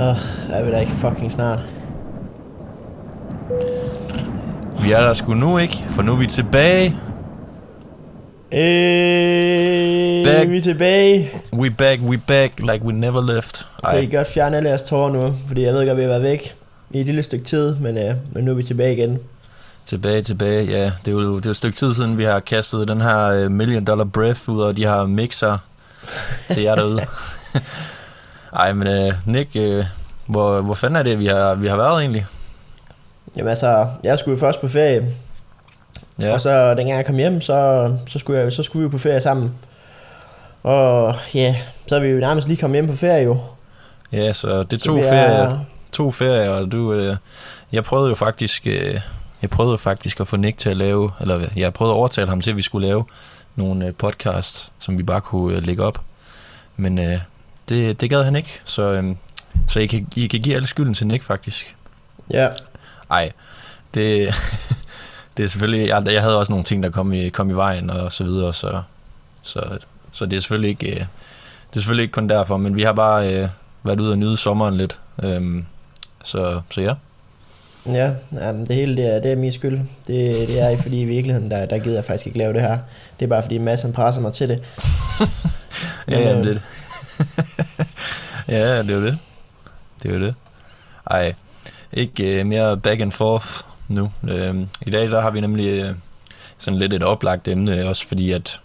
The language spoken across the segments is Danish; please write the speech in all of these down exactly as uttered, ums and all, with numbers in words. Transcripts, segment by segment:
Åh, jeg vil da ikke fucking snart. Vi er der sgu nu, ikke? For nu er vi tilbage. Hey, back. Vi er tilbage. We back, we back, like we never left. Ej. Så I kan godt fjerne alle jeres tårer nu, fordi jeg ved godt, vi har været væk i et lille stykke tid, men, øh, men nu er vi tilbage igen. Tilbage, tilbage, ja. Det er jo, det er jo et stykke tid siden, vi har kastet den her million dollar breath ud, og de her mixer til jer derude. Ej, men øh, Nick, øh, hvor, hvor fanden er det, vi har, vi har været egentlig? Jamen altså, jeg skulle jo først på ferie. Ja. Og så dengang jeg kom hjem, så, så, skulle jeg, så skulle vi jo på ferie sammen. Og ja, så er vi jo nærmest lige kommet hjem på ferie jo. Ja, så det er to så ferier, er... to ferier, og du, øh, jeg prøvede jo faktisk, øh, jeg prøvede faktisk at få Nick til at lave, eller jeg prøvede at overtale ham til, at vi skulle lave nogle øh, podcasts, som vi bare kunne øh, lægge op. Men øh, det, det gad han ikke, så, øh, så I, kan, I kan give alle skylden til Nick faktisk. Ja. Ej, det... Det er selvfølgelig, jeg, jeg havde også nogle ting, der kom i, kom i vejen og så videre, så, så, så det er selvfølgelig ikke, det er selvfølgelig ikke kun derfor, men vi har bare øh, været ude og nyde sommeren lidt, øhm, så, så ja. Ja, jamen, det hele det er, det er min skyld, det, det er fordi i virkeligheden, der, der gider jeg faktisk ikke lave det her, det er bare fordi Mads han presser mig til det. Ja, jamen, det ja, det er jo det, det er jo det. Ej, ikke øh, mere back and forth. Nu. Øhm, I dag der har vi nemlig øh, sådan lidt et oplagt emne, også fordi at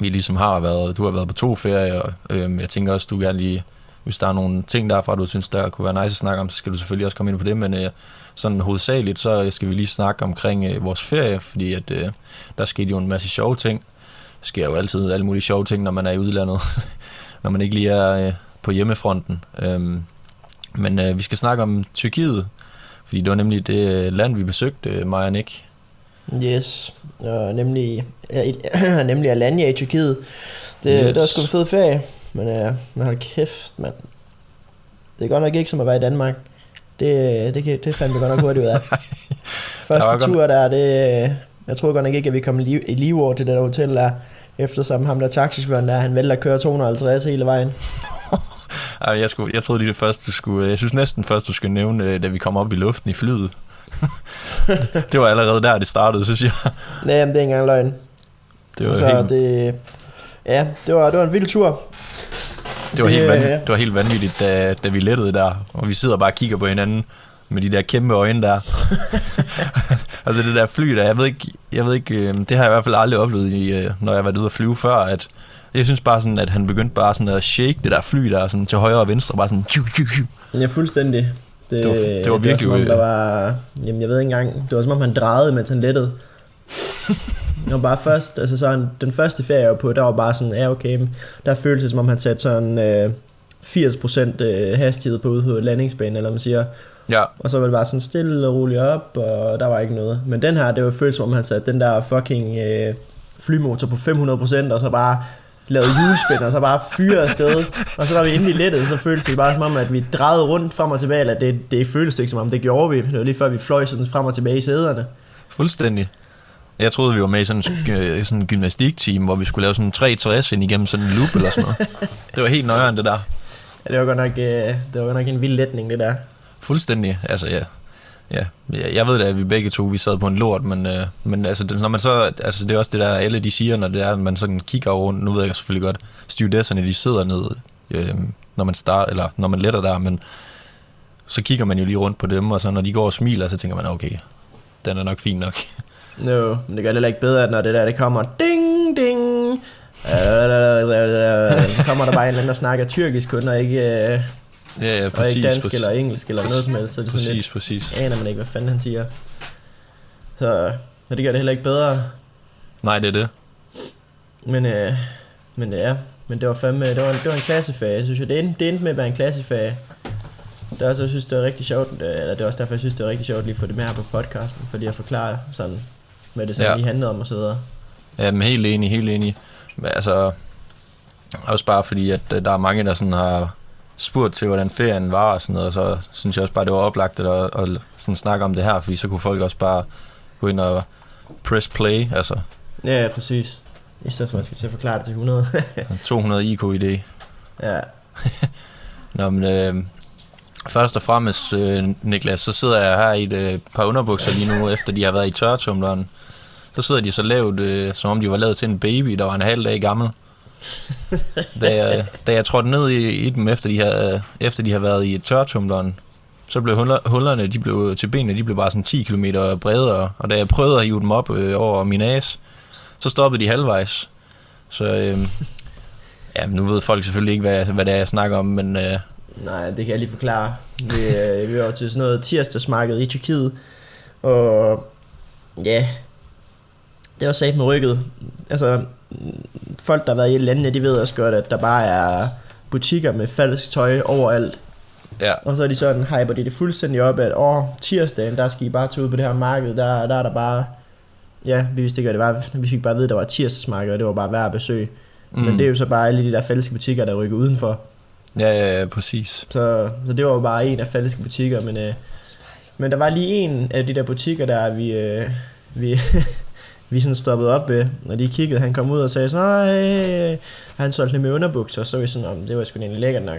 vi ligesom har været, du har været på to ferier, og øhm, jeg tænker også, du gerne lige, hvis der er nogle ting derfra, du synes, der kunne være nice at snakke om, så skal du selvfølgelig også komme ind på det, men øh, sådan hovedsageligt, så skal vi lige snakke omkring øh, vores ferie, fordi at øh, der skete jo en masse sjove ting. Der sker jo altid alle mulige sjove ting, når man er i udlandet, når man ikke lige er øh, på hjemmefronten. Øhm, men øh, vi skal snakke om Tyrkiet. Fordi det var nemlig det land, vi besøgte, mig og Nick. Yes, og nemlig, nemlig Alanya i Tyrkiet. Det, yes. Det var sgu en fed ferie, men, øh, men hold kæft, mand. Det er godt nok ikke som at være i Danmark. Det, det, det fandt vi godt nok hurtigt ud af. Første tur der, det, jeg tror godt nok ikke, at vi kom i live over til det der hotel der. Eftersom ham der taxichaufføren der, han vælger at køre to hundrede og halvtreds hele vejen. Jeg, skulle, jeg troede lige det første, du skulle... Jeg synes næsten først, du skulle nævne, da vi kom op i luften i flyet. Det var allerede der, det startede, synes jeg. Nej, det er ikke engang løgn. Det var så helt... Det, ja, det var, det var en vild tur. Det var, det, helt, vanvittigt, det var helt vanvittigt, da, da vi lettede der. Og vi sidder bare og kigger på hinanden med de der kæmpe øjne der. Altså det der fly der, jeg ved ikke... Jeg ved ikke det har jeg i hvert fald aldrig oplevet, i, når jeg har været ude at flyve før, at... Jeg synes bare sådan, at han begyndte bare sådan at shake det der fly der sådan til højre og venstre, bare sådan... Ja, fuldstændig. Det, det, var, det var virkelig... Det var, som om, der var, jamen, jeg ved ikke engang, det var som om, han drejede, mens han lettede. Det var bare først, altså sådan, den første ferie jeg var på, der var bare sådan, ja okay, der føltes det som om, han satte sådan øh, firs procent øh, hastighed på ude på landingsbanen, eller man siger. Ja. Og så var det bare sådan stille og roligt op, og der var ikke noget. Men den her, det var føltes som om, han satte den der fucking øh, flymotor på fem hundrede procent, og så bare... lavede hjulspænd, og så bare fyre afsted. Og så da vi endelig lettede, så føltes det bare som om, at vi drejede rundt frem og tilbage, eller det, det føltes ikke som om, det gjorde vi. Det var lige før, vi fløj sådan frem og tilbage i sæderne. Fuldstændig. Jeg troede, vi var med i sådan en sådan gymnastikteam, hvor vi skulle lave sådan tre tres ind igennem sådan en loop eller sådan noget. Det var helt nøjere end det der. Ja, det var godt nok, det var godt nok en vild letning, det der. Fuldstændig, altså ja. Ja, jeg ved da, at vi begge to vi sad på en lort, men, øh, men altså, det, når man så, altså, det er også det der, alle de siger, når det er, man sådan kigger rundt, nu ved jeg selvfølgelig godt, stewardesserne de sidder ned, øh, når man starter, eller når man letter der, men så kigger man jo lige rundt på dem, og så når de går og smiler, så tænker man, okay, den er nok fin nok. No, men det gør det heller ikke bedre, når det der, det kommer, ding, ding, øh, øh, øh, så kommer der bare en eller anden, der snakker tyrkisk kun, og ikke... Øh, Ja, ja, præcis, og ikke dansk præcis, eller engelsk eller præcis, noget som helst, så det præcis, lidt, præcis. Aner man ikke, hvad fanden han siger. Så det gør det heller ikke bedre. Nej, det er det. Men, øh, men det er, men det var fandme, det var en, det var en klassefag, synes jeg. Det endte, det endte med at være en klassefag. Det er også, jeg synes, det var rigtig sjovt, eller det er også derfor, jeg synes, det var rigtig sjovt lige at få det med her på podcasten, fordi jeg forklarer sådan, hvad det sådan ja. Lige handlede om og så videre. Ja, men helt enig, helt enig. Altså, også bare fordi, at der er mange, der sådan har... spurgt til, hvordan ferien var og sådan noget, og så synes jeg også bare, det var oplagt at, at sådan snakke om det her, fordi så kunne folk også bare gå ind og press play, altså. Ja, ja præcis. I stedet for, man skal til at forklare det til hundrede. to hundrede I Q idé. Ja. Nå, men øh, Først og fremmest, øh, Niklas, så sidder jeg her i et øh, par underbukser lige nu, efter de har været i tørretumleren. Så sidder de så lavt, øh, som om de var lavet til en baby, der var en halv dag gammel. Da jeg, da jeg trådte ned i, i dem, efter de, har, øh, efter de har været i tørretumleren, så blev huller, hullerne de blev, til benene de blev bare sådan ti kilometer bredere. Og da jeg prøvede at hive dem op øh, over min as, så stoppede de halvvejs. Så øh, ja, nu ved folk selvfølgelig ikke, hvad, hvad det er, jeg snakker om, men... Øh, Nej, det kan jeg lige forklare. Vi, øh, vi var til sådan noget tirsdagsmarked i Tyrkiet, og ja, det var sat med rykket. Altså, folk, der har været i landene, de ved også godt, at der bare er butikker med falsk tøj overalt. Ja. Og så er de sådan, hyper de det fuldstændig op, at åh, tirsdagen, der skal I bare tage ud på det her marked, der, der er der bare... Ja, vi vidste ikke, hvad det var. Vi fik bare at vide, at der var tirsdagsmarked, og det var bare værd at besøge. Mm. Men det er jo så bare alle de der falske butikker, der rykker udenfor. Ja, ja, ja, præcis. Så, så det var jo bare en af falske butikker, men, øh, men der var lige en af de der butikker, der vi, øh, vi, vi sådan stoppede op ved, og de kiggede, han kom ud og sagde sådan, nej, han solgte lidt med underbukser, og så var vi sådan, det var sgu egentlig lækkert nok.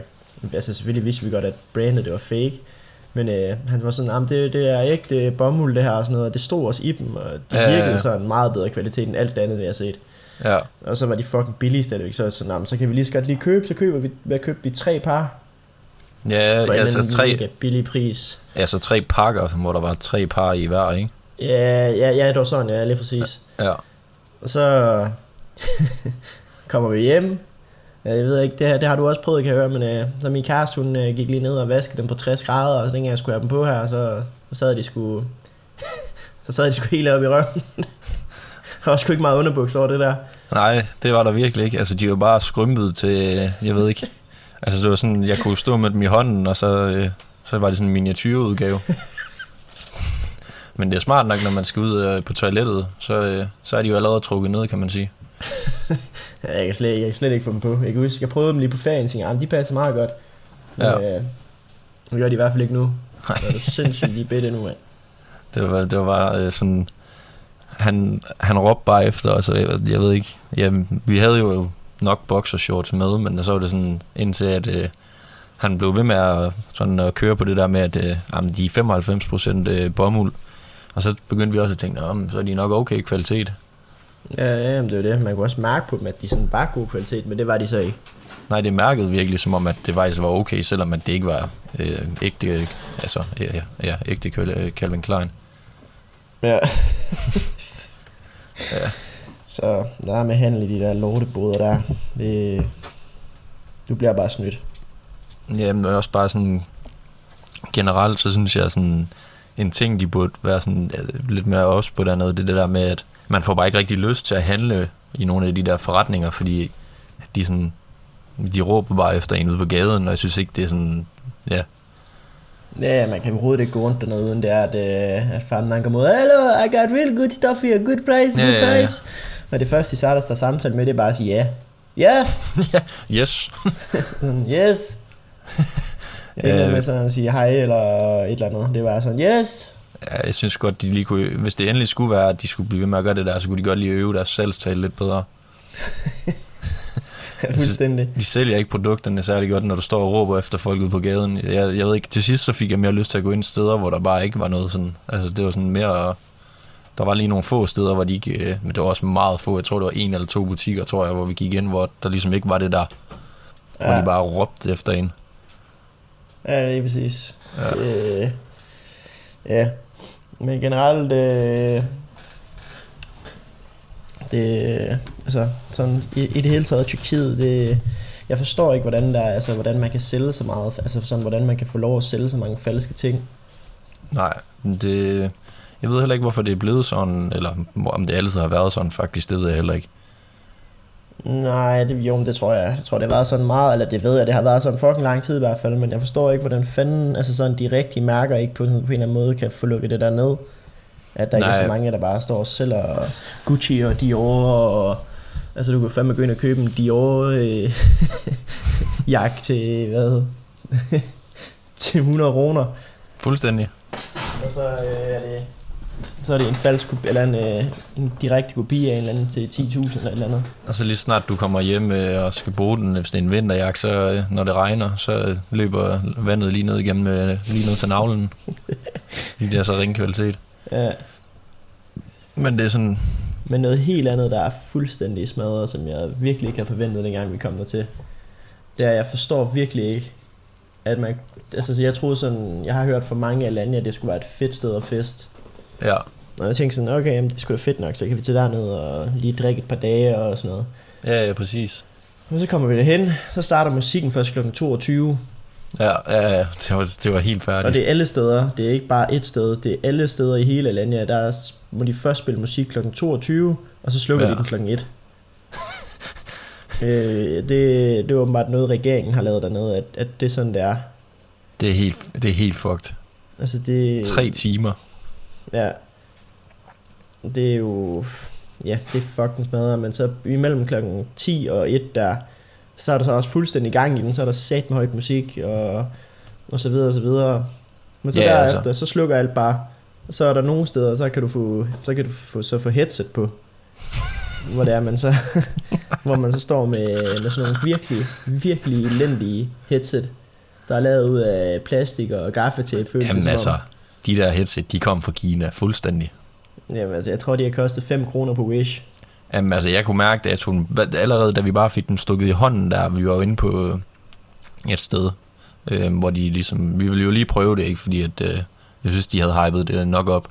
Altså selvfølgelig vidste vi godt, at brandet det var fake, men øh, han var sådan, det, det er ægte bomuld det her og sådan noget, og det stod også i dem, og det virkede ja, ja, ja. sådan meget bedre kvalitet end alt det andet, vi har set. Ja. Og så var de fucking billige stadigvæk, så så, nah, så kan vi lige så godt lige købe, så køber vi, hvad købte vi, tre par? Ja, for altså tre billig pris. Altså tre pakker, hvor der var tre par i hver, ikke? Ja, ja, ja, det var sådan, ja, lige præcis. Ja. Og så kommer vi hjem. Jeg ved ikke, det, her, det har du også prøvet, kan jeg høre, men uh, så min kæreste, hun uh, gik lige ned og vaskede dem på tres grader, og så dengang jeg skulle have dem på her, så, så sad de sgu så sad de sgu helt oppe i røven. Der var sgu ikke meget underbuks over det der. Nej, det var der virkelig ikke. Altså, de var bare skrympet til, jeg ved ikke. Altså, det var sådan, jeg kunne stå med dem i hånden, og så, så var det sådan en miniatureudgave. Men det er smart nok, når man skal ud på toilettet, så, så er de jo allerede trukket ned, kan man sige. jeg, kan slet, jeg kan slet ikke få dem på. Jeg kan huske, jeg prøvede dem lige på ferien, og tænkte, de passer meget godt. Men, ja. Øh, det gør de i hvert fald ikke nu. Nej. Det er sindssygt, de er bedre nu, mand. Det var, det var bare sådan... Han, han råbte bare efter os, og jeg, jeg ved ikke, jamen, vi havde jo nok boxershorts med, men så var det sådan, indtil at øh, han blev ved med at, sådan, at køre på det der med, at øh, jamen, de er femoghalvfems procent bomuld, og så begyndte vi også at tænke, så er de nok okay kvalitet. Ja, ja, det er det. Man kunne også mærke på dem, at de sådan var god kvalitet, men det var de så ikke. Nej, det mærkede virkelig som om, at det faktisk var okay, selvom at det ikke var øh, ægte, altså, ja, ja, ægte Calvin Klein. Ja. Ja. Så der er med handel i de der lorteboder der. Det, du bliver bare snydt. Jamen også bare sådan generelt, så synes jeg sådan en ting, de burde være sådan lidt mere ops på dernede, det er det der med, at man får bare ikke rigtig lyst til at handle i nogle af de der forretninger, fordi de sådan de råber bare efter en ude på gaden, og jeg synes ikke det er sådan, ja. Ja, man kan overhovedet ikke gå rundt dernede, uden det er, at, at fanden han kommer ud, hello, I got real good stuff here, good price, yeah, good price. Yeah, yeah. Og det første, de starter sig samtale med, det er bare at sige ja. Ja! Yes! Yes! Det er noget med sådan at sige hej eller et eller andet, det er bare sådan, yes! Ja, jeg synes godt, de lige kunne, hvis det endelig skulle være, at de skulle blive ved med at gøre det der, så kunne de godt lige øve deres salgstale lidt bedre. Fuldstændig. Altså, de sælger ikke produkterne særlig godt, når du står og råber efter folk ude på gaden. Jeg, jeg ved ikke, til sidst så fik jeg mere lyst til at gå ind steder, hvor der bare ikke var noget sådan... Altså, det var sådan mere... Der var lige nogle få steder, hvor de ikke... Men det var også meget få. Jeg tror, det var en eller to butikker, tror jeg, hvor vi gik ind, hvor der ligesom ikke var det der. Ja. Hvor de bare råbte efter en. Ja, det er præcis. Ja. Øh, ja. Men generelt... Øh Det, altså, sådan, i, i det hele taget Tyrkiet, det, jeg forstår ikke, hvordan, der, altså, hvordan man kan sælge så meget, altså sådan, hvordan man kan få lov at sælge så mange falske ting. Nej, det, jeg ved heller ikke, hvorfor det er blevet sådan, eller om det altid har været sådan, faktisk, det ved jeg heller ikke. Nej, det, jo, det tror jeg. Jeg tror, det har været sådan meget, eller det ved jeg, det har været sådan fucking lang tid i hvert fald, men jeg forstår ikke, hvordan fanden, altså sådan de rigtige mærker ikke på, på en eller anden måde kan få lukket det der ned. At der Nej. Ikke er så mange, der bare står og sælger Gucci og Dior, og altså du kan fandme gå ind og købe en Dior øh, jakke til, hvad til hundrede kroner. Fuldstændig. Og så øh, er det så er det en falsk eller en, øh, en direkte kopi af en eller anden til ti tusind eller et eller andet. Og så lige snart du kommer hjem øh, og skal bruge den, hvis det er en vinterjakke, så øh, når det regner, så øh, løber vandet lige ned igennem, øh, lige ned til navlen. Det er så ringe kvalitet. Ja. Men det er sådan... Men noget helt andet, der er fuldstændig smadret, som jeg virkelig ikke havde forventet, dengang vi kom dertil. Det er, jeg forstår virkelig ikke, at man... Altså, jeg troede sådan... Jeg har hørt fra mange af Alanya, at det skulle være et fedt sted at feste. Ja. Og jeg tænkte sådan, okay, jamen, det skulle da fedt nok, så kan vi til derned og lige drikke et par dage og sådan noget. Ja, ja, præcis. Og så kommer vi derhen, så starter musikken først klokken toogtyve. Ja, ja, ja. Det var, det var helt færdigt. Og det er alle steder. Det er ikke bare et sted. Det er alle steder i hele Alanya, der må de først spille musik klokken toogtyve, og så slukker ja. de den klokken et. øh, det, det er åbenbart noget, regeringen har lavet dernede, at, at det er sådan, det er. Det er helt, det er helt fucked. Altså det... Tre timer. Ja. Det er jo... Ja, det er fucking smadret, men så imellem klokken ti og et, der... Så er der så også fuldstændig gang i den, så er der satan højt musik, og, og så videre, og så videre. Men så ja, derefter, altså. Så slukker alt bare. Så er der nogle steder, så kan du få, så kan du få, så få headset på, hvor det er, man så, hvor man så står med, med sådan nogle virkelig, virkelig elendige headset, der er lavet ud af plastik og gaffatape. Jamen altså, de der headset, de kom fra Kina fuldstændig. Jamen altså, jeg tror, de har kostet fem kroner på Wish. Jamen altså, jeg kunne mærke det, at hun, allerede da vi bare fik den stukket i hånden, der vi var inde på et sted, øh, hvor de ligesom, vi ville jo lige prøve det, ikke, fordi at, øh, jeg synes, de havde hypet det nok op.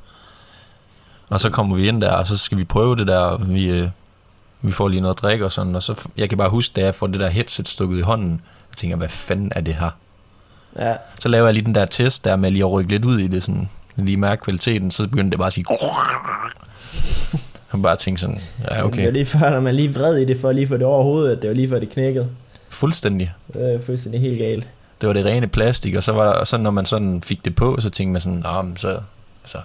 Og så kommer vi ind der, og så skal vi prøve det der, og vi, øh, vi får lige noget at drikke og sådan, og så, jeg kan bare huske, da jeg får det der headset stukket i hånden, jeg tænker, hvad fanden er det her? Ja. Så laver jeg lige den der test der med lige at rykke lidt ud i det, sådan, lige mærke kvaliteten, så begyndte det bare at sige... Jeg bare tænkte sådan, ja okay. Det var lige før, når man lige vred i det for lige for det overhovedet, at det var lige før det knækkede. Fuldstændig. Det var fuldstændig helt galt. Det var det rene plastik, og så var der, og så når man sådan fik det på, så tænkte man sådan, ah, men så, altså,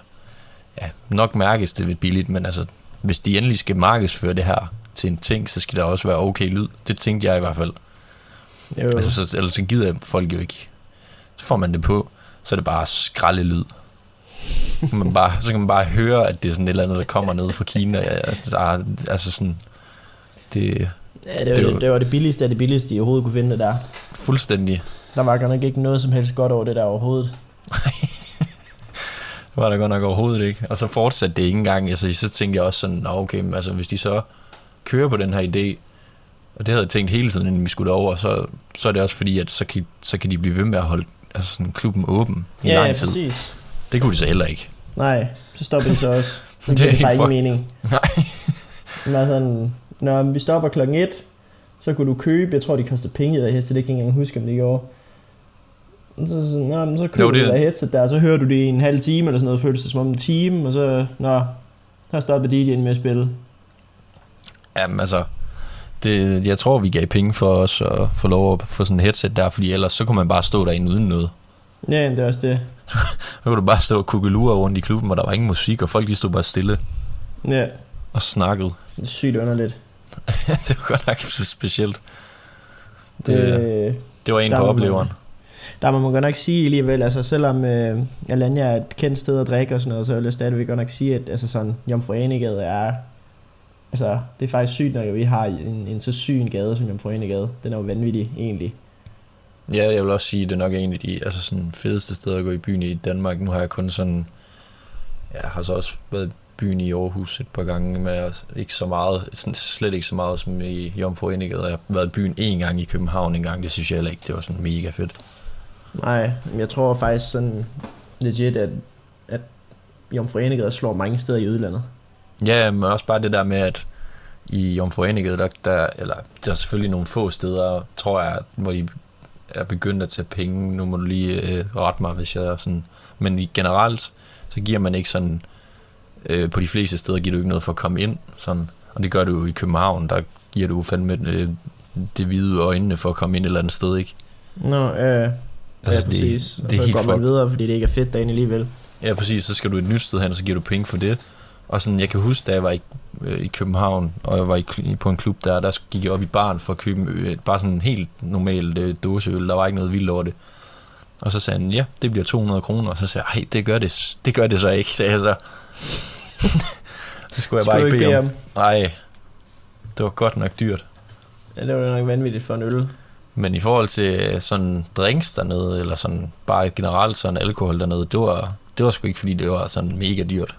ja, nok mærkes det lidt billigt, men altså, hvis de endelig skal markedsføre det her til en ting, så skal der også være okay lyd. Det tænkte jeg i hvert fald. Jo. Altså, så, ellers så gider folk jo ikke. Så får man det på, så er det bare skraldelyd. Man bare, så kan man bare høre, at det er sådan et eller andet, der kommer ned fra Kina. Der, altså sådan, det, ja, det, var det, var, det var det billigste af det billigste, jeg overhovedet kunne finde der. Fuldstændig. Der var godt nok ikke noget som helst godt over det der overhovedet. Nej, det var der godt nok overhovedet ikke. Og så fortsatte det ikke engang. Altså, så tænkte jeg også sådan, okay, men altså, hvis de så kører på den her idé, og det havde jeg tænkt hele tiden, inden vi skulle over, så, så er det også fordi, at så kan, så kan de blive ved med at holde altså sådan, klubben åben i ja, lang tid. Ja, præcis. Det kunne de så heller ikke. Nej, så stopper de så også. Så det, det er ikke bare for... ingen mening. Nej. Sådan, når vi stopper klokken et, så kunne du købe, jeg tror de kostede penge der her, så det kan ikke engang huske, om det gjorde. Så, så, nå, men så køber det... du der headset der, så hører du det i en halv time eller sådan noget, føles det som om en time, og så, nå, så stopper D J'en med at spille. Jamen altså, det, jeg tror vi gav penge for os at få lov at få sådan et headset der, fordi ellers så kunne man bare stå derinde uden noget. Ja, det er også det. Så kunne du bare stå og kukkelure rundt i klubben, og der var ingen musik, og folk lige stod bare stille. Ja. Og snakkede. Det er sygt underligt. Det var godt nok specielt. Det, det, det var en på opleveren. Der må man godt nok sige alligevel, altså selvom øh, Alanya er et kendt sted at drikke og sådan noget, så vil jeg stadigvæk godt nok sige, at altså sådan, Jomfru Ane gade er... Altså, det er faktisk sygt, når vi har en, en så syg en gade som Jomfru Ane gade. Den er jo vanvittig, egentlig. Ja, jeg vil også sige, at det nok er en af de altså sådan fedeste steder at gå i byen i Danmark. Nu har jeg kun sådan... Jeg har så også været i byen i Aarhus et par gange, men ikke så meget, slet ikke så meget som i Jomfru Ane gade. Jeg har været i byen en gang i København en gang, det synes jeg heller ikke, det var sådan mega fedt. Nej, jeg tror faktisk sådan legit, at, at Jomfru Ane gade slår mange steder i udlandet. Ja, men også bare det der med, at i Jomfru Ane gade, der, der, eller, der er selvfølgelig nogle få steder, tror jeg, hvor de... er begyndt at tage penge, nu må du lige øh, rette mig, hvis jeg er sådan, men i generelt, så giver man ikke sådan, øh, på de fleste steder giver du ikke noget for at komme ind, sådan, og det gør du jo i København, der giver du fandme øh, det hvide øjnene for at komme ind et eller andet sted, ikke? Nå, øh, altså, ja, præcis, det, det og så går man fuck. videre, fordi det ikke er fedt derinde alligevel. Ja, præcis, så skal du et nyt sted hen, så giver du penge for det, og sådan, jeg kan huske, da jeg var i, øh, i København, og jeg var i, på en klub der, der gik jeg op i baren for at købe øh, bare sådan en helt normal øh, dåseøl, der var ikke noget vildt over det. Og så sagde han, ja, det bliver to hundrede kroner. Og så sagde jeg, det gør det, det gør det så ikke, sagde jeg så. Det skulle jeg bare skulle ikke bede om. Nej, det var godt nok dyrt. Ja, det var nok vanvittigt for en øl. Men i forhold til sådan drinks dernede, eller sådan bare generelt sådan alkohol dernede, det var, det var sgu ikke, fordi det var sådan mega dyrt.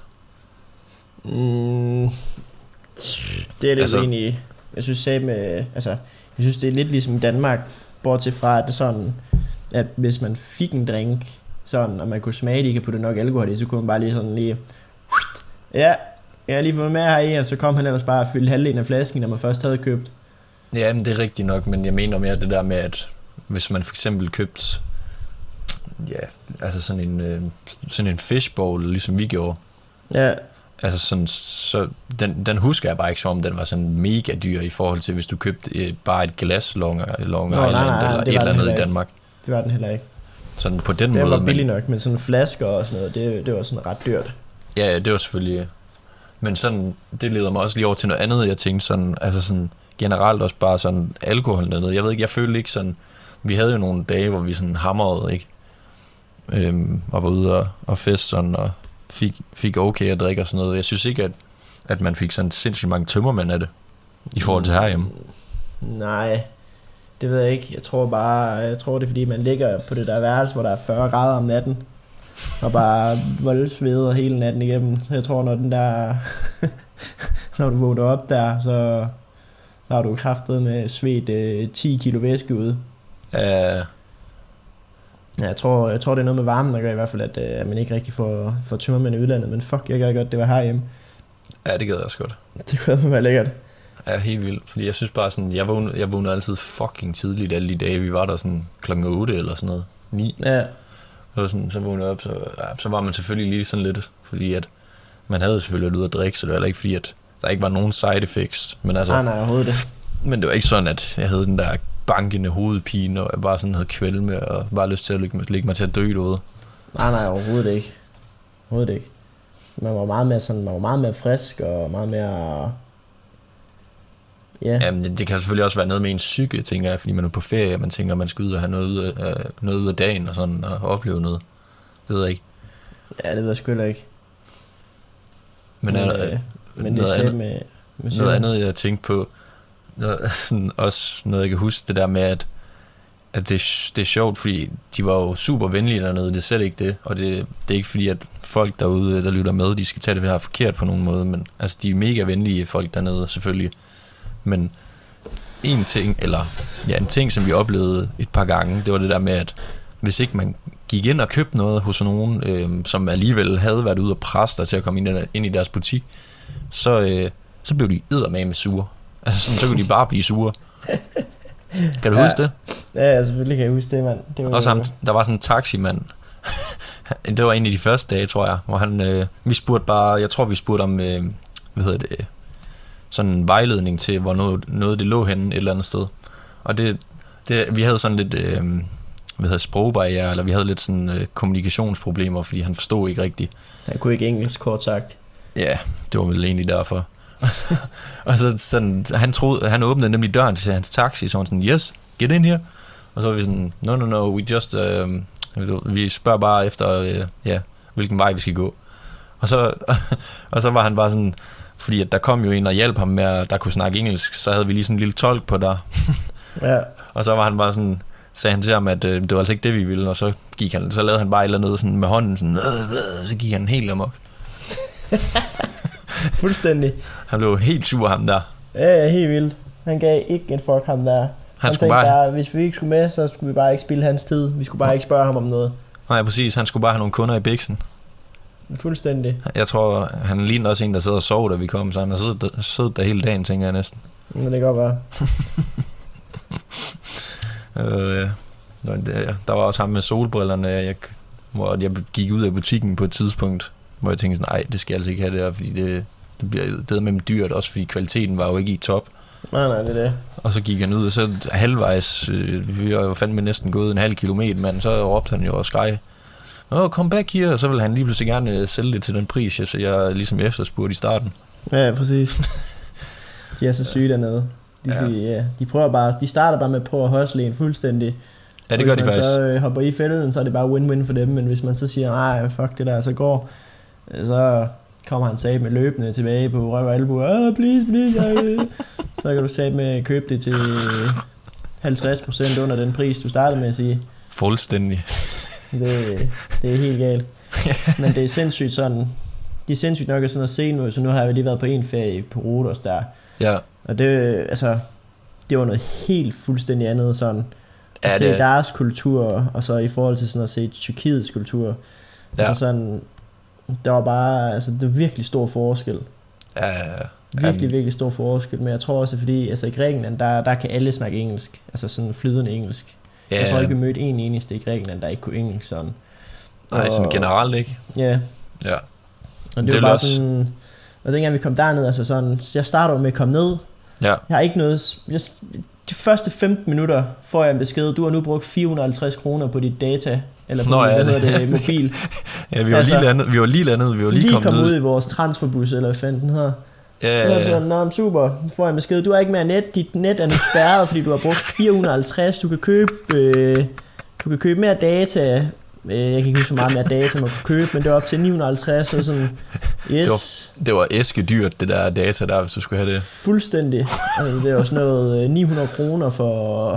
Mm, det er det altså, egentlig. Jeg synes sammen med, altså, jeg synes det er lidt ligesom Danmark, bortset fra at det sådan, at hvis man fik en drink sådan, og man kunne smage det, ikke putte nok alkohol i, så kunne man bare lige sådan lige, ja, jeg har lige fået med her i, og så kom han ellers bare og fyldte halvdelen af flasken, når man først havde købt. Ja, men det er rigtigt nok, men jeg mener mere det der med, at hvis man for eksempel købte, ja, altså sådan en øh, sådan en fishbowl, ligesom vi gjorde. Ja. Altså sådan, så den, den husker jeg bare ikke, som om den var sådan mega dyr i forhold til, hvis du købte øh, bare et glas Longer, Longer Nå, Island nej, nej, nej, eller et eller andet i Danmark. Det var den heller ikke. Sådan på den det måde. Det var billigt nok, men sådan flasker og sådan noget, det, det var sådan ret dyrt. Ja, ja, det var selvfølgelig. Men sådan, det leder mig også lige over til noget andet, jeg tænkte sådan, altså sådan generelt også bare sådan alkohol dernede. Jeg ved ikke, jeg følte ikke sådan, vi havde jo nogle dage, hvor vi sådan hamrede, ikke? Øhm, og var ude og, og fest sådan, og fik, fik okay at drikke og sådan noget. Jeg synes ikke, at, at man fik sådan sindssygt mange tømmermænd af det, i forhold til herhjemme. Nej, det ved jeg ikke. Jeg tror bare, jeg tror det er, fordi man ligger på det der værelse, hvor der er fyrre grader om natten. Og bare voldsveder hele natten igennem. Så jeg tror, når den der når du vågner op der, så har du kraftet med svedt øh, ti kilo væske ude. Uh. Ja, jeg tror, jeg tror det er noget med varmen, der gør i hvert fald, at, at man ikke rigtig får, får tømmermænd i udlandet. Men fuck, jeg gad godt, det var herhjemme. Ja, det gad jeg også godt. Det kunne være lækkert. Ja, helt vildt. Fordi jeg synes bare sådan, jeg vågnede, jeg vågnede altid fucking tidligt alle de dage. Vi var der sådan klokken otte eller sådan noget. ni. Ja. Så, sådan, så vågnede jeg op, så, ja, så var man selvfølgelig lige sådan lidt, fordi at man havde selvfølgelig været ude at drikke, så det var heller ikke fordi, at der ikke var nogen side effects. Men altså, nej, nej, overhovedet det. Men det var ikke sådan, at jeg havde den der bankende hovedpine, og jeg bare sådan havde kvalme, og bare lyst til at ligge, ligge mig til at dø derude. Nej, nej, overhovedet ikke. Overhovedet ikke. Man var meget mere, sådan, man var meget mere frisk, og meget mere... Yeah. Jamen, det kan selvfølgelig også være noget med en psyke, tænker jeg, fordi man er på ferie, og man tænker, at man skal ud og have noget ud af, noget ud af dagen og sådan, og opleve noget. Det ved jeg ikke. Ja, det ved jeg sgu heller ikke. Men, er, men, øh, men noget, det andet, med, med noget andet, jeg tænkte på, noget, sådan, også noget, jeg kan huske, det der med, at, at det, det er sjovt, fordi de var jo super venlige dernede, det er slet ikke det, og det, det er ikke fordi, at folk derude, der lytter med, de skal tage det her forkert på nogen måde, men altså, de er mega venlige folk dernede, selvfølgelig. Men en ting, eller ja, en ting, som vi oplevede et par gange, det var det der med, at hvis ikke man gik ind og købte noget hos nogen, øh, som alligevel havde været ude og presse dig til at komme ind, ind i deres butik, så, øh, så blev de eddermame sure. Altså sådan, så kunne de bare blive sure. Kan du ja. huske det? Ja, selvfølgelig kan jeg huske det, mand. Det var også ham, der var sådan en taximand. Det var en af de første dage, tror jeg, hvor han, øh, vi spurgte bare, jeg tror vi spurgte om, øh, hvad hedder det... sådan en vejledning til, hvor noget, noget det lå henne et eller andet sted. Og det, det vi havde sådan lidt øh, hvad hedder, sprogbarriere, eller vi havde lidt sådan øh, kommunikationsproblemer, fordi han forstod ikke rigtigt. Han kunne ikke engelsk, kort sagt. Ja, det var vel egentlig derfor. Og så sådan, han, troede, han åbnede nemlig døren til hans taxi, så han sådan, yes, get in here. Og så var vi sådan, no, no, no, we just, øh, vi spørger bare efter, øh, ja, hvilken vej vi skal gå. Og så, og så var han bare sådan, fordi at der kom jo en og hjalp ham med at der kunne snakke engelsk, så havde vi lige sådan en lille tolk på der. Ja. Og så var han bare sådan, sagde han til ham, at øh, det var altså ikke det vi ville, og så gik han, så lavede han bare et eller andet sådan med hånden sådan, øh, øh, så gik han helt amok. Fuldstændig. Han blev helt sur ham der. Ja, ja, helt vildt. Han gav ikke en fuck ham der. Han, han tænkte bare... bare, hvis vi ikke skulle med, så skulle vi bare ikke spilde hans tid. Vi skulle bare ikke spørge ham om noget. Nej, præcis. Han skulle bare have nogle kunder i biksen. Fuldstændig. Jeg tror, han lignede også en, der sad og sov, da vi kom, så han har siddet der, siddet der hele dagen, tænker jeg næsten. Men det kan godt være. øh, ja. Der var også ham med solbrillerne, jeg, hvor jeg gik ud af butikken på et tidspunkt, hvor jeg tænkte sådan, nej, det skal jeg altså ikke have der, fordi det, det bliver det med dyrt, også fordi kvaliteten var jo ikke i top. Nej, nej, det er det. Og så gik han ud, og så halvvejs, øh, vi var jo fandme næsten gået en halv kilometer, men så råbte han jo og skreg, åh, kom back her, og så vil han lige pludselig gerne sælge det til den pris, jeg, jeg ligesom efterspurgte i starten. Ja, præcis. De er så syge dernede. De, ja. Siger, ja, de prøver bare, de starter bare med at prøve at hustle en fuldstændig, Ja, det gør de faktisk. Hvis man så hopper i fælden, så er det bare win-win for dem, men hvis man så siger, nej, fuck det der, så går, så kommer han sat med løbende tilbage på røv og albu, oh, please, please, så kan du sat med købe det til halvtreds procent under den pris, du startede med at sige. Fuldstændig. Det, det er helt galt. Men det er sindssygt sådan, det er sindssygt nok at sådan at se nu, så nu har jeg lige været på en ferie på Rodos der. Ja. Og det, altså, det var noget helt fuldstændig andet sådan. At ja, se det... deres kultur, og så i forhold til sådan at se Tyrkiets kultur. Ja. Altså sådan, der var bare, altså det var virkelig stor forskel. Ja, ja, ja. Virkelig, virkelig stor forskel, men jeg tror også, fordi altså i Grækenland, der, der kan alle snakke engelsk, altså sådan flydende engelsk. Ja, jeg tror ikke, vi mødte en eneste i Grækenland, der ikke kunne engelsk sådan. Og, nej, sådan generelt ikke. Ja. Ja. Og det, det var bare også... sådan, og dengang vi kom derned, altså sådan, jeg starter med at komme ned, ja. Jeg har ikke noget, jeg, de første femten minutter får jeg en besked, du har nu brugt fire hundrede og halvtreds kroner på dit data, eller på Nå, ja, det, hedder det mobil. Ja, vi var altså, lige landet, vi var lige landet, vi var lige, lige kommet kom ud i vores transferbus, eller hvad fanden den hedder. Ja, ja, ja. Nå, super, får jeg en besked, du har ikke mere net, dit net er nu spærret, fordi du har brugt fire hundrede og halvtreds, du kan købe, øh, du kan købe mere data, jeg kan ikke huske så meget mere data, man kunne købe, men det var op til ni hundrede og halvtreds, så sådan, yes. Det var, var æskedyrt, det der data der, hvis du skulle have det. Fuldstændig, altså, det var sådan noget ni hundrede kroner for,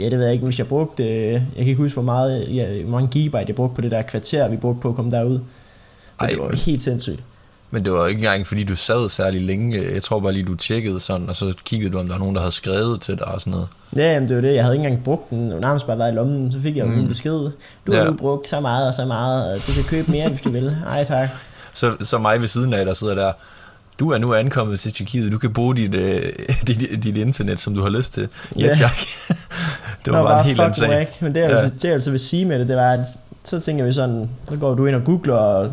ja det ved jeg ikke, hvis jeg brugte, jeg kan ikke huske hvor meget, ja, hvor mange gigabyte jeg brugte på det der kvarter, vi brugte på at komme derud. Ej, det var helt sindssygt. Men det var ikke engang, fordi du sad særlig længe. Jeg tror bare lige, du tjekkede sådan, og så kiggede du, om der var nogen, der havde skrevet til dig og sådan noget. Ja, jamen, det var det. Jeg havde ikke engang brugt den. Og nærmest bare været i lommen, så fik jeg jo mm. en besked. Du ja. Har nu brugt så meget og så meget, og du kan købe mere, hvis du vil. Ej, tak. Så, så mig ved siden af, der sidder der. Du er nu ankommet til Tyrkiet. Du kan bruge dit, øh, dit, dit internet, som du har lyst til. Ja, tak. Ja. Det var, var bare en helt anden sag. Men det, ja. Det jeg altså vil sige med det, det var, at så tænker vi sådan, så går du ind og googler og...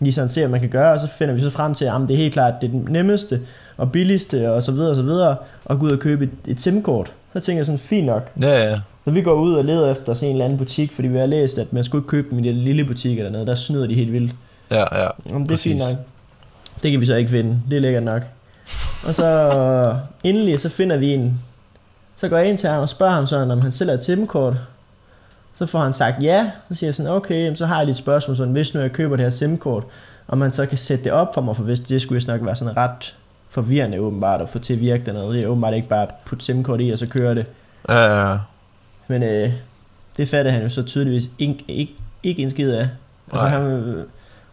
lige sådan ser, hvad man kan gøre, og så finder vi så frem til, at det er helt klart det, er det nemmeste og billigste og så videre og så videre, og gå ud og købe et, et SIM-kort. Så tænker jeg sådan, fint nok. Ja, ja. Så vi går ud og leder efter sådan en eller anden butik, fordi vi har læst, at man skulle ikke købe dem i de lille butikker dernede, der snyder de helt vildt. Ja, ja. Jamen, det præcis. Er fint nok. Det kan vi så ikke finde, det er lækkert nok. Og så endelig, så finder vi en. Så går jeg ind til ham og spørger ham sådan, om han sælger et SIM-kort. Så får han sagt ja, så siger jeg sådan, okay, så har jeg lige et spørgsmål, sådan, hvis nu jeg køber det her SIM-kort, om man så kan sætte det op for mig, for hvis det skulle jo nok være sådan ret forvirrende åbenbart at få til at virke dernede. Det er åbenbart ikke bare at putte SIM-kort i, og så kører det. Ja, ja, ja. Men øh, det fattede han jo så tydeligvis ikke, ikke, ikke en skid af. Altså, han,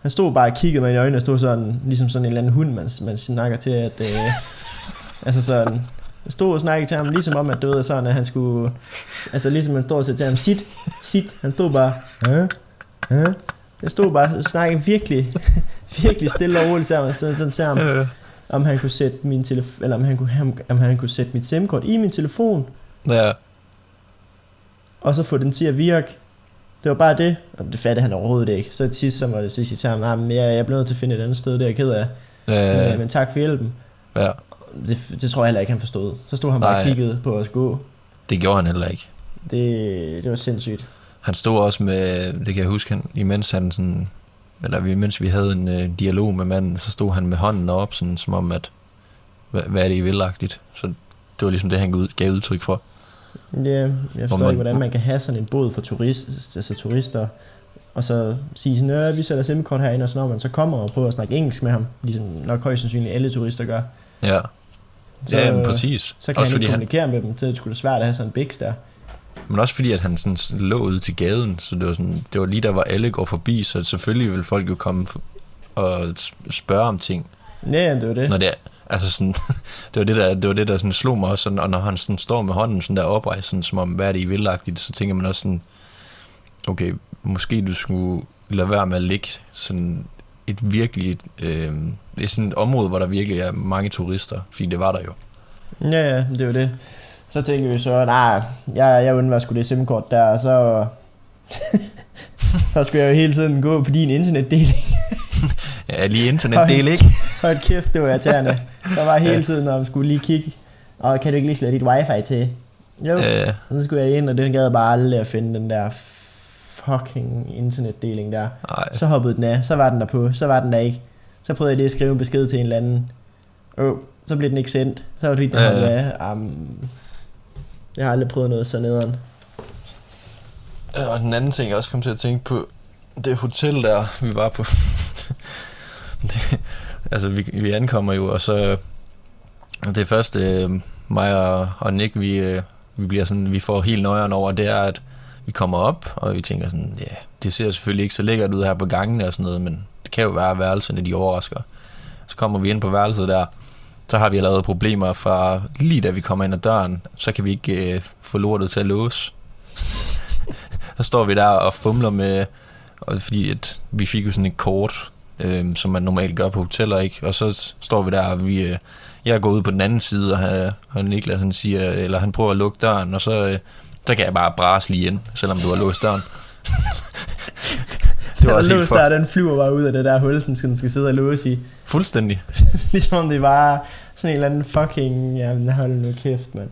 han stod bare og kiggede mig i øjnene og stod sådan, ligesom sådan en eller anden hund, man, man snakker til, at... Øh, altså sådan... Jeg stod og snakkede til ham, ligesom om, at det var sådan, at han skulle... Altså ligesom han stod og sagde til ham, sit, sit. Han stod bare... Hæ? Hæ? Jeg stod bare og snakkede virkelig, virkelig stille og roligt til ham, og sådan til ham, om han kunne sætte min telefon... Eller om han, kunne, om, om han kunne sætte mit SIM-kort i min telefon. Ja. Og så få den til at virke. Det var bare det. Og det fattede han overhovedet ikke. Så til sidst, så måtte jeg sige til ham, nej, men jeg, jeg blev nødt til at finde et andet sted, det er jeg ked af. Ja. Men, men tak for hjælpen. Ja. Det, det tror jeg heller ikke, han forstod. Så stod han bare og kiggede på os gå. Det gjorde han heller ikke. Det, det var sindssygt. Han stod også med, det kan jeg huske, han, imens, han sådan, eller imens vi havde en øh, dialog med manden, så stod han med hånden op, sådan, som om, at hvad, hvad er det, I vil-agtigt? Så det var ligesom det, han gav udtryk for. Ja, jeg forstår man, ikke, hvordan man kan have sådan en båd for turist, altså turister, og så sige sådan, øh, vi sætter SIM-kort herinde, og så når man så kommer og prøver at snakke engelsk med ham, ligesom nok højst sandsynligt alle turister gør. Ja. Så, ja, men præcis. Så kan også han ikke kommunikere han... med dem, så det skulle svært at have sådan en biks der. Men også fordi, at han sådan lå ude til gaden, så det var, sådan, det var lige der, hvor alle går forbi, så selvfølgelig ville folk jo komme og spørge om ting. Ja, det var det. Når det, altså sådan, det var det, der, det var det, der sådan slog mig også, sådan, og når han sådan står med hånden sådan der oprejst, sådan, som om, hvad er det, I vil-agtigt, så tænker man også sådan, okay, måske du skulle lade være med at ligge sådan... et virkelig øh, det er sådan et område, hvor der virkelig er mange turister, fordi det var der jo. Ja, ja, det var det. Så tænkte vi så, nej, jeg, jeg undvær sgu det SIM-kort der, og så så skulle jeg jo hele tiden gå på din internetdeling. Ja, lige internetdel, ikke? Hold kæft, det var irriterende. Der var hele tiden, når man skulle lige kigge, og kan du ikke lige slå dit wifi til? Jo, øh. Så skulle jeg ind, og den gad bare aldrig at finde den der fucking internetdeling der. Ej. Så hoppede den af, så var den der på, så var den der ikke. Så prøvede jeg lige at skrive en besked til en eller anden. Åh, så blev den ikke sendt. Så var det lige den øh. hoppede af. Um, jeg har aldrig prøvet noget så nederen. Og den anden ting, jeg også kom til at tænke på, det hotel der, vi var på. det, altså, vi, vi ankommer jo, og så det første, øh, mig og, og Nick, vi, øh, vi, bliver sådan, vi får helt nøjeren over, det er, at vi kommer op, og vi tænker sådan, ja, yeah, det ser selvfølgelig ikke så lækkert ud her på gangene og sådan noget, men det kan jo være, at værelserne, de overrasker. Så kommer vi ind på værelset der, så har vi allerede problemer fra lige da vi kommer ind ad døren, så kan vi ikke øh, få lortet til at låse. Så står vi der og fumler med, og fordi at vi fik jo sådan et kort, øh, som man normalt gør på hoteller, ikke? Og så står vi der, og vi, øh, jeg går ud på den anden side, og, og Niklas han siger, eller han prøver at lukke døren, og så, øh, så kan jeg bare brase lige ind, selvom du har låst døren. Det var også låst for... der, den flyver bare ud af det der hul, den skal, den skal sidde og låse i. Fuldstændig. Ligesom om det bare sådan en eller anden fucking, jamen hold nu kæft, mand.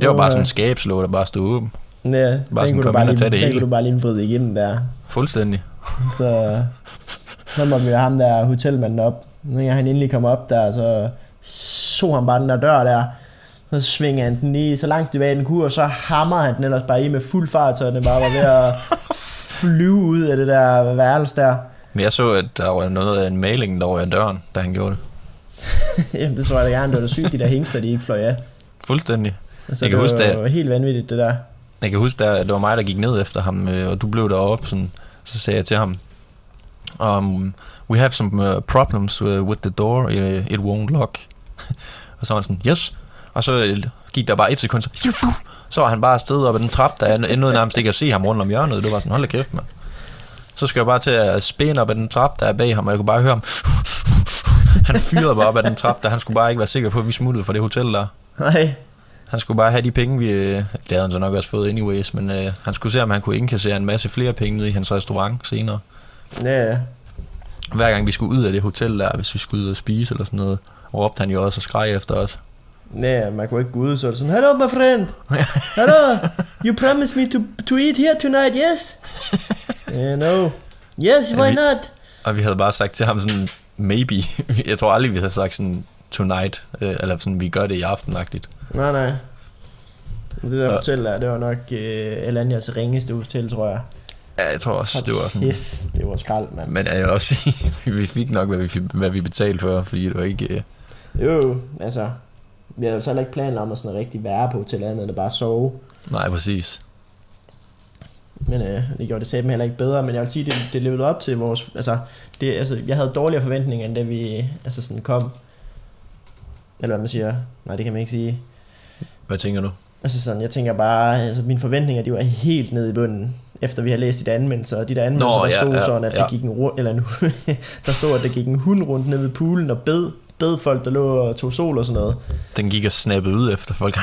Det var bare sådan en skabslåg, der bare stod åben. Ja, bare den kunne, bare lige, den kunne du bare lige vride igennem der. Fuldstændig. Så, så måtte vi have ham der hotelmanden op. Når han endelig kom op der, så så han bare den der dør der. Så svinger han den i så langt tilbage den kunne, og så hamrede han den ellers bare i med fuld fart, så den bare var ved at flyve ud af det der værelse der. Men jeg så, at der var noget af en maling der over af døren, da han gjorde det. Jamen det tror jeg da gerne, det var da sygt, de der hængster, de ikke fløj af. Fuldstændig. Altså, jeg kan huske det. Det var helt vanvittigt det der. Jeg kan huske, at det var mig, der gik ned efter ham, og du blev deroppe, sådan, så sagde jeg til ham, um, we have some problems with the door, it won't lock. Og så var han sådan, yes. Og så gik der bare et sekund, så, så var han bare afsted op ad den trappe, der jeg endnu nærmest ikke at se ham rundt om hjørnet. Det var sådan, hold da kæft, mand. Så skal jeg bare til at spænde op ad den trappe, der er bag ham, og jeg kunne bare høre ham. Han fyrede bare op ad den trappe, der han skulle bare ikke være sikker på, at vi smuttede fra det hotel der. Nej. Han skulle bare have de penge, vi... Det havde han så nok også fået anyways, men øh, han skulle se, om han kunne indkassere en masse flere penge ned i hans restaurant senere. Ja, ja. Hver gang vi skulle ud af det hotel der, hvis vi skulle ud og spise eller sådan noget, råbte han jo også og skreg efter os. Ja, man kunne ikke gå ud, så det sådan, hello my friend! Hello! You promised me to, to eat here tonight, yes? Yeah, no. Yes, why not? Og vi havde bare sagt til ham sådan, maybe. Jeg tror aldrig, vi havde sagt sådan... tonight, øh, eller sådan, vi gør det i aftenagtigt. Nej, nej. Det der og, hotel der, det var nok øh, Alanyas ringeste hotel, tror jeg. Ja, jeg tror også, det var sådan... Det var skrald, mand. Men jeg vil også sige, vi fik nok, hvad vi, hvad vi betalte for, fordi det var ikke... Øh... Jo, altså... Vi havde jo så heller ikke planer om at sådan rigtig være på hotel andet, end bare sove. Nej, præcis. Men øh, det gjorde det sæt heller ikke bedre, men jeg vil sige, det, det levede op til vores... Altså, det, altså, jeg havde dårligere forventninger, end da vi altså sådan kom... Eller hvad man siger. Nej, det kan man ikke sige. Hvad tænker du? Altså sådan, jeg tænker bare, altså mine forventninger, de var helt nede i bunden, efter vi har læst dit anmeldelser. De der anmeldelser, der ja, stod ja, sådan, at ja. der gik en ru- eller en der stod, at der gik en hund rundt nede ved poolen og bed, bed folk, der lå og tog sol og sådan noget. Den gik og snappede ud efter folk.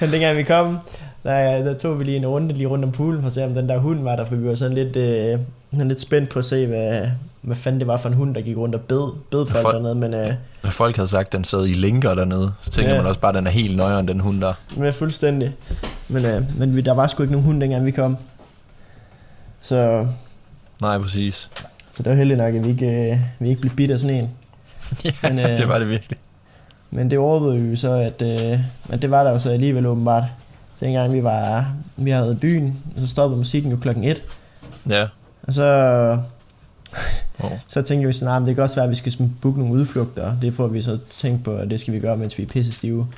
Men dengang vi kom, der, der tog vi lige en runde lige rundt om poolen for at se, om den der hund var der, for vi var sådan lidt, øh, sådan lidt spændt på at se, hvad... Hvad fanden det var for en hund, der gik rundt og bed, bed folk, folk dernede, men... Øh, når folk havde sagt, at den sad i linker dernede, så tænker ja. man også bare, at den er helt nøjere end den hund der. Ja, fuldstændig. Men, øh, men der var sgu ikke nogen hund, dengang vi kom. Så... Nej, præcis. Så det var heldigt nok, at vi ikke, øh, vi ikke blev bidt af sådan en. Ja, men, øh, det var det virkelig. Men det overvejede vi jo så, at, øh, at det var der jo så alligevel åbenbart. Dengang vi var... Vi havde i byen, og så stoppede musikken jo klokken et. Ja. Og så... Oh. Så tænkte vi sådan, nah, det kan også være, at vi skal booke nogle udflugter. Det får vi så tænkt på, at det skal vi gøre, mens vi er pissestive.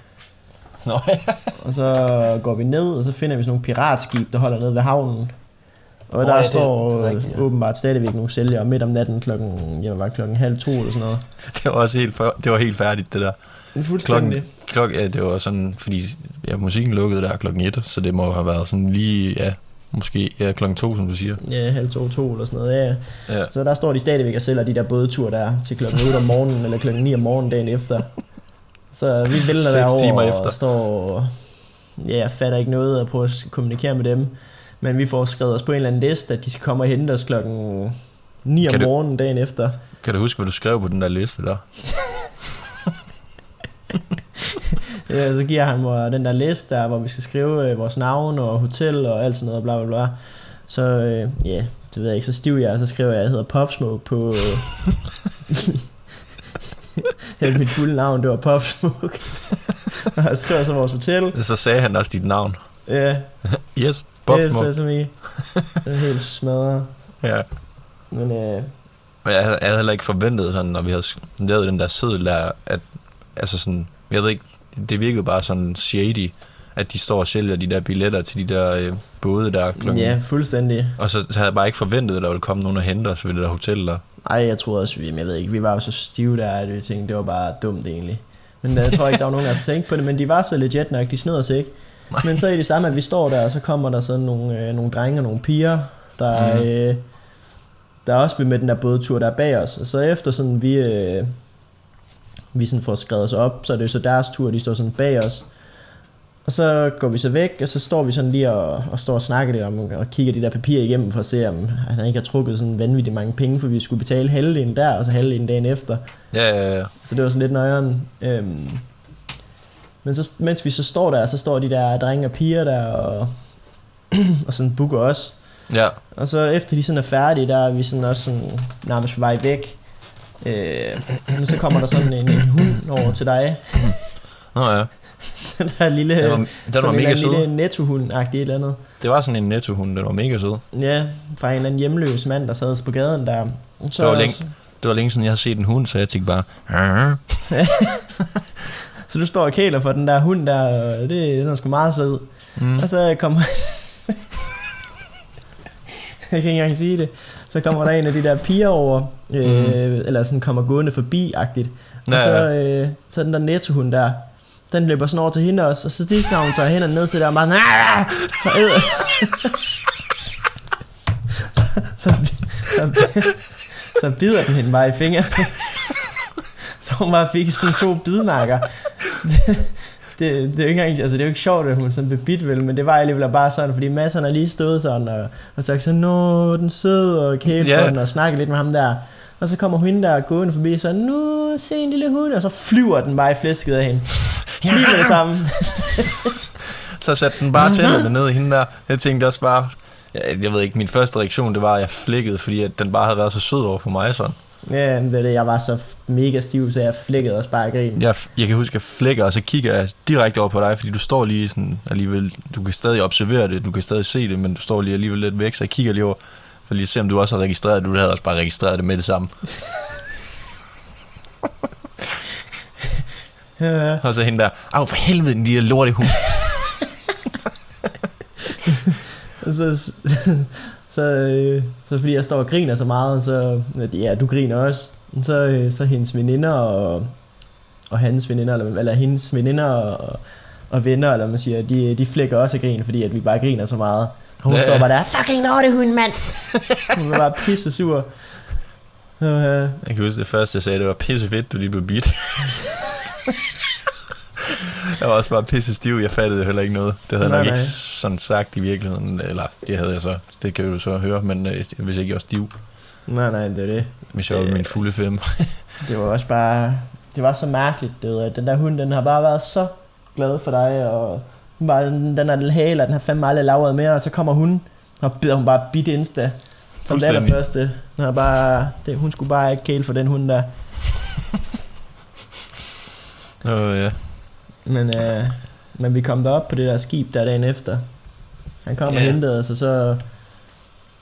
Nå ja. Og så går vi ned, og så finder vi sådan nogle piratskib, der holder nede ved havnen. Og oh, der ja, står det, det rigtigt, ja. åbenbart stadigvæk nogle sælgere midt om natten klokken, jamen, var klokken halv to eller sådan noget. Det var også helt, for, det var helt færdigt, det der. Fuldstændig. Klokken, klok, ja, det var sådan, fordi ja, musikken lukkede der klokken et, så det må have været sådan lige... Ja. Måske ja, klokken to, som du siger. Ja, halv to, to eller sådan noget, ja. ja. Så der står de stadigvæk og sælger de der bådetur der til klokken otte om morgenen, eller klokken ni om morgenen dagen efter. Så vi vælger derovre og står ja, fatter ikke noget og prøver at kommunikere med dem. Men vi får skrevet os på en eller anden liste, at de skal komme og hente os klokken ni om morgenen dagen efter. Kan du huske, hvad du skrev på den der liste der? Ja, så giver han mig den der liste der, hvor vi skal skrive øh, vores navn og hotel og alt sådan noget, bla bla bla. Så øh, ja, det ved jeg ikke, så stiv jeg, så skriver jeg, at jeg hedder Popsmuk på... Øh, mit fulde navn, det var Popsmuk. og han skrev så vores hotel. Så sagde han også dit navn. Ja. Yes, Popsmuk. Yes, that's me. Det er helt smadret. Ja. Men øh... jeg havde, jeg havde heller ikke forventet sådan, når vi havde lavet den der seddel der, at altså sådan, jeg ved ikke, det virkede bare sådan shady, at de står og sælger de der billetter til de der øh, både der klokken. Ja, fuldstændig. Og så, så havde jeg bare ikke forventet, at der ville komme nogen og hente os ved det der hotel der. Nej, jeg tror også, vi, jeg ved ikke, vi var jo så stive der, at vi tænkte, det var bare dumt egentlig. Men jeg tror ikke, der var nogen, der tænkte på det, men de var så legit nok, de sned os ikke. Nej. Men så er det samme, at vi står der, og så kommer der sådan nogle, øh, nogle drenge og nogle piger, der... Mm. Øh, der er også vi med den der bådetur, der er bag os. Og så efter sådan, vi, øh, vi sådan får skrevet os op, så er det jo så deres tur, de står sådan bag os. Og så går vi så væk, og så står vi sådan lige og, og står og snakker lidt om, og kigger de der papirer igennem for at se, om han ikke har trukket sådan vanvittigt mange penge, for vi skulle betale halvdelen der, og så halvdelen dagen efter. Ja, ja, ja. Så det var sådan lidt nøjeren. Øhm, men så, mens vi så står der, så står de der drenge og piger der, og, og sådan booker os. Ja. Og så efter de sådan er færdige, der er vi sådan også sådan nærmest på vej væk. Øh, men så kommer der sådan en, en hund over til dig. Nå ja. Den der lille, den var, den sådan var mega en sød. Lille nettohund-agtig et eller andet. Det var sådan en nettohund, den var mega sød. Ja, fra en eller anden hjemløs mand, der sad på gaden der. Så det, var længe, det var længe siden, jeg har set en hund, så jeg tænkte bare... Så du står og kæler for den der hund der, og det, den er sgu meget sød. Mm. Og så kommer... Jeg kan ikke engang sige det. Så kommer der en af de der piger over, øh, mm. eller sådan kommer gående forbi-agtigt. Og ja, så, øh, så den der nettohund der, den løber sådan over til hende også, og så stikker hun tager hænderne ned til der og bare... Så, øh. så, så, så, så bider den hende bare i fingrene. Så hun bare fik sådan to bidnakker. Det, det, det, er jo ikke, altså, det er jo ikke sjovt, at hun sådan blev bidt vel, men det var alligevel bare sådan, fordi Madsen har lige stået sådan og, og sagt sådan, nå, den søde, og kæft yeah. på den, og snakke lidt med ham der. Og så kommer hun der gående forbi, så nu se en lille hund, og så flyver den bare i flæsket af hende. Ja. Lige med det samme. Så satte den bare tænderne ned i hende der. Jeg tænkte også bare, jeg, jeg ved ikke, min første reaktion, det var, at jeg flækkede, fordi at den bare havde været så sød over for mig sådan. Ja, det er det. Jeg var så mega stiv, så jeg flækkede også bare grin. Jeg, jeg kan huske, at jeg flækker, og så kigger jeg direkte over på dig, fordi du står lige sådan alligevel... Du kan stadig observere det, du kan stadig se det, men du står lige alligevel lidt væk, så jeg kigger lige over, for lige at se, om du også har registreret det. Du havde også bare registreret det med det samme. Ja. Og så hende der, au for helvede, den lille lorte hund. så... Så, øh, så fordi jeg står og griner så meget, så ja, du griner også. Så øh, så hendes veninder og og hans veninder eller, eller hendes veninder og, og venner, eller man siger, de de flækker også af grin, fordi at vi bare griner så meget. Og hun står bare der, fucking lortehund, mand. Hun var bare pisse sur. Uh, jeg kan huske det første, jeg sagde, det var pisse fedt, du lige blev bidt. Jeg var også bare pisse stiv, jeg fattede heller ikke noget. Det havde nej, jeg nok nej. ikke sådan sagt i virkeligheden. Eller det havde jeg så, det kan du så høre. Men øh, hvis jeg ikke var stiv. Nej, nej, det er det. Hvis jeg var øh, min fulde fem. Det var også bare, det var så mærkeligt, det ved jeg. Den der hund, den har bare været så glad for dig. Og bare, den der lille hæler, den har fandme aldrig lavet mere. Og så kommer hun, og bider hun bare bidt insta. Som det allerførste. Hun skulle bare ikke kæle for den hund der. Åh oh, ja. Men, øh, men vi kom derop på det der skib der dagen efter. Han kom yeah. og hentede os, og så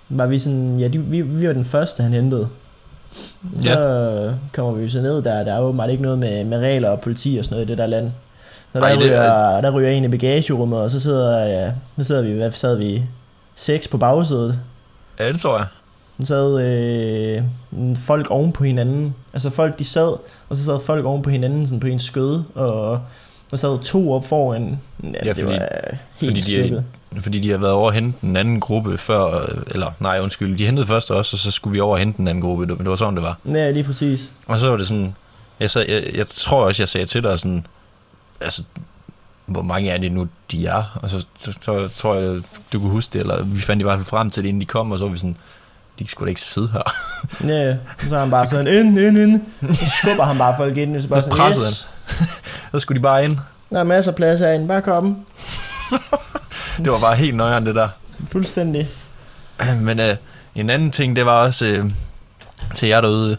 var vi sådan, ja, de, vi, vi var den første, han hentede. Så yeah. kommer vi så ned der, der er åbenbart ikke noget med, med regler og politi og sådan noget i det der land. Så der, Ej, ryger, er... der ryger en i bagagerummet, og så sidder, ja, så sidder vi, hvad sad vi, seks på bagsædet. Ja, det tror jeg. Så sad øh, folk oven på hinanden. Altså folk, de sad, og så sad folk oven på hinanden, sådan på ens skøde, og... Og sad to op foran. Ja, ja, fordi, det var helt fordi, de, fordi de har været over at hente en anden gruppe før. Eller nej, undskyld. De hentede først også, og så skulle vi over at hente en anden gruppe. Det, det var sådan, det var. Ja, lige præcis. Og så var det sådan... Jeg, sad, jeg, jeg tror også, jeg sagde til dig sådan... Altså, hvor mange er det nu, de er? Og så, så, så tror jeg, du kunne huske det. Eller vi fandt i hvert fald frem til det, inden de kom. Og så var vi sådan... De skulle da ikke sidde her. Ja, så har han bare sådan... Ind, ind, ind. Så skubber han bare folk ind. Så, bare så sådan, pressede yes. han. Så skulle de bare ind. Der er masser af plads herinde, bare kom. Det var bare helt nøjeren det der. Fuldstændig. Men øh, en anden ting, det var også øh, til jer derude.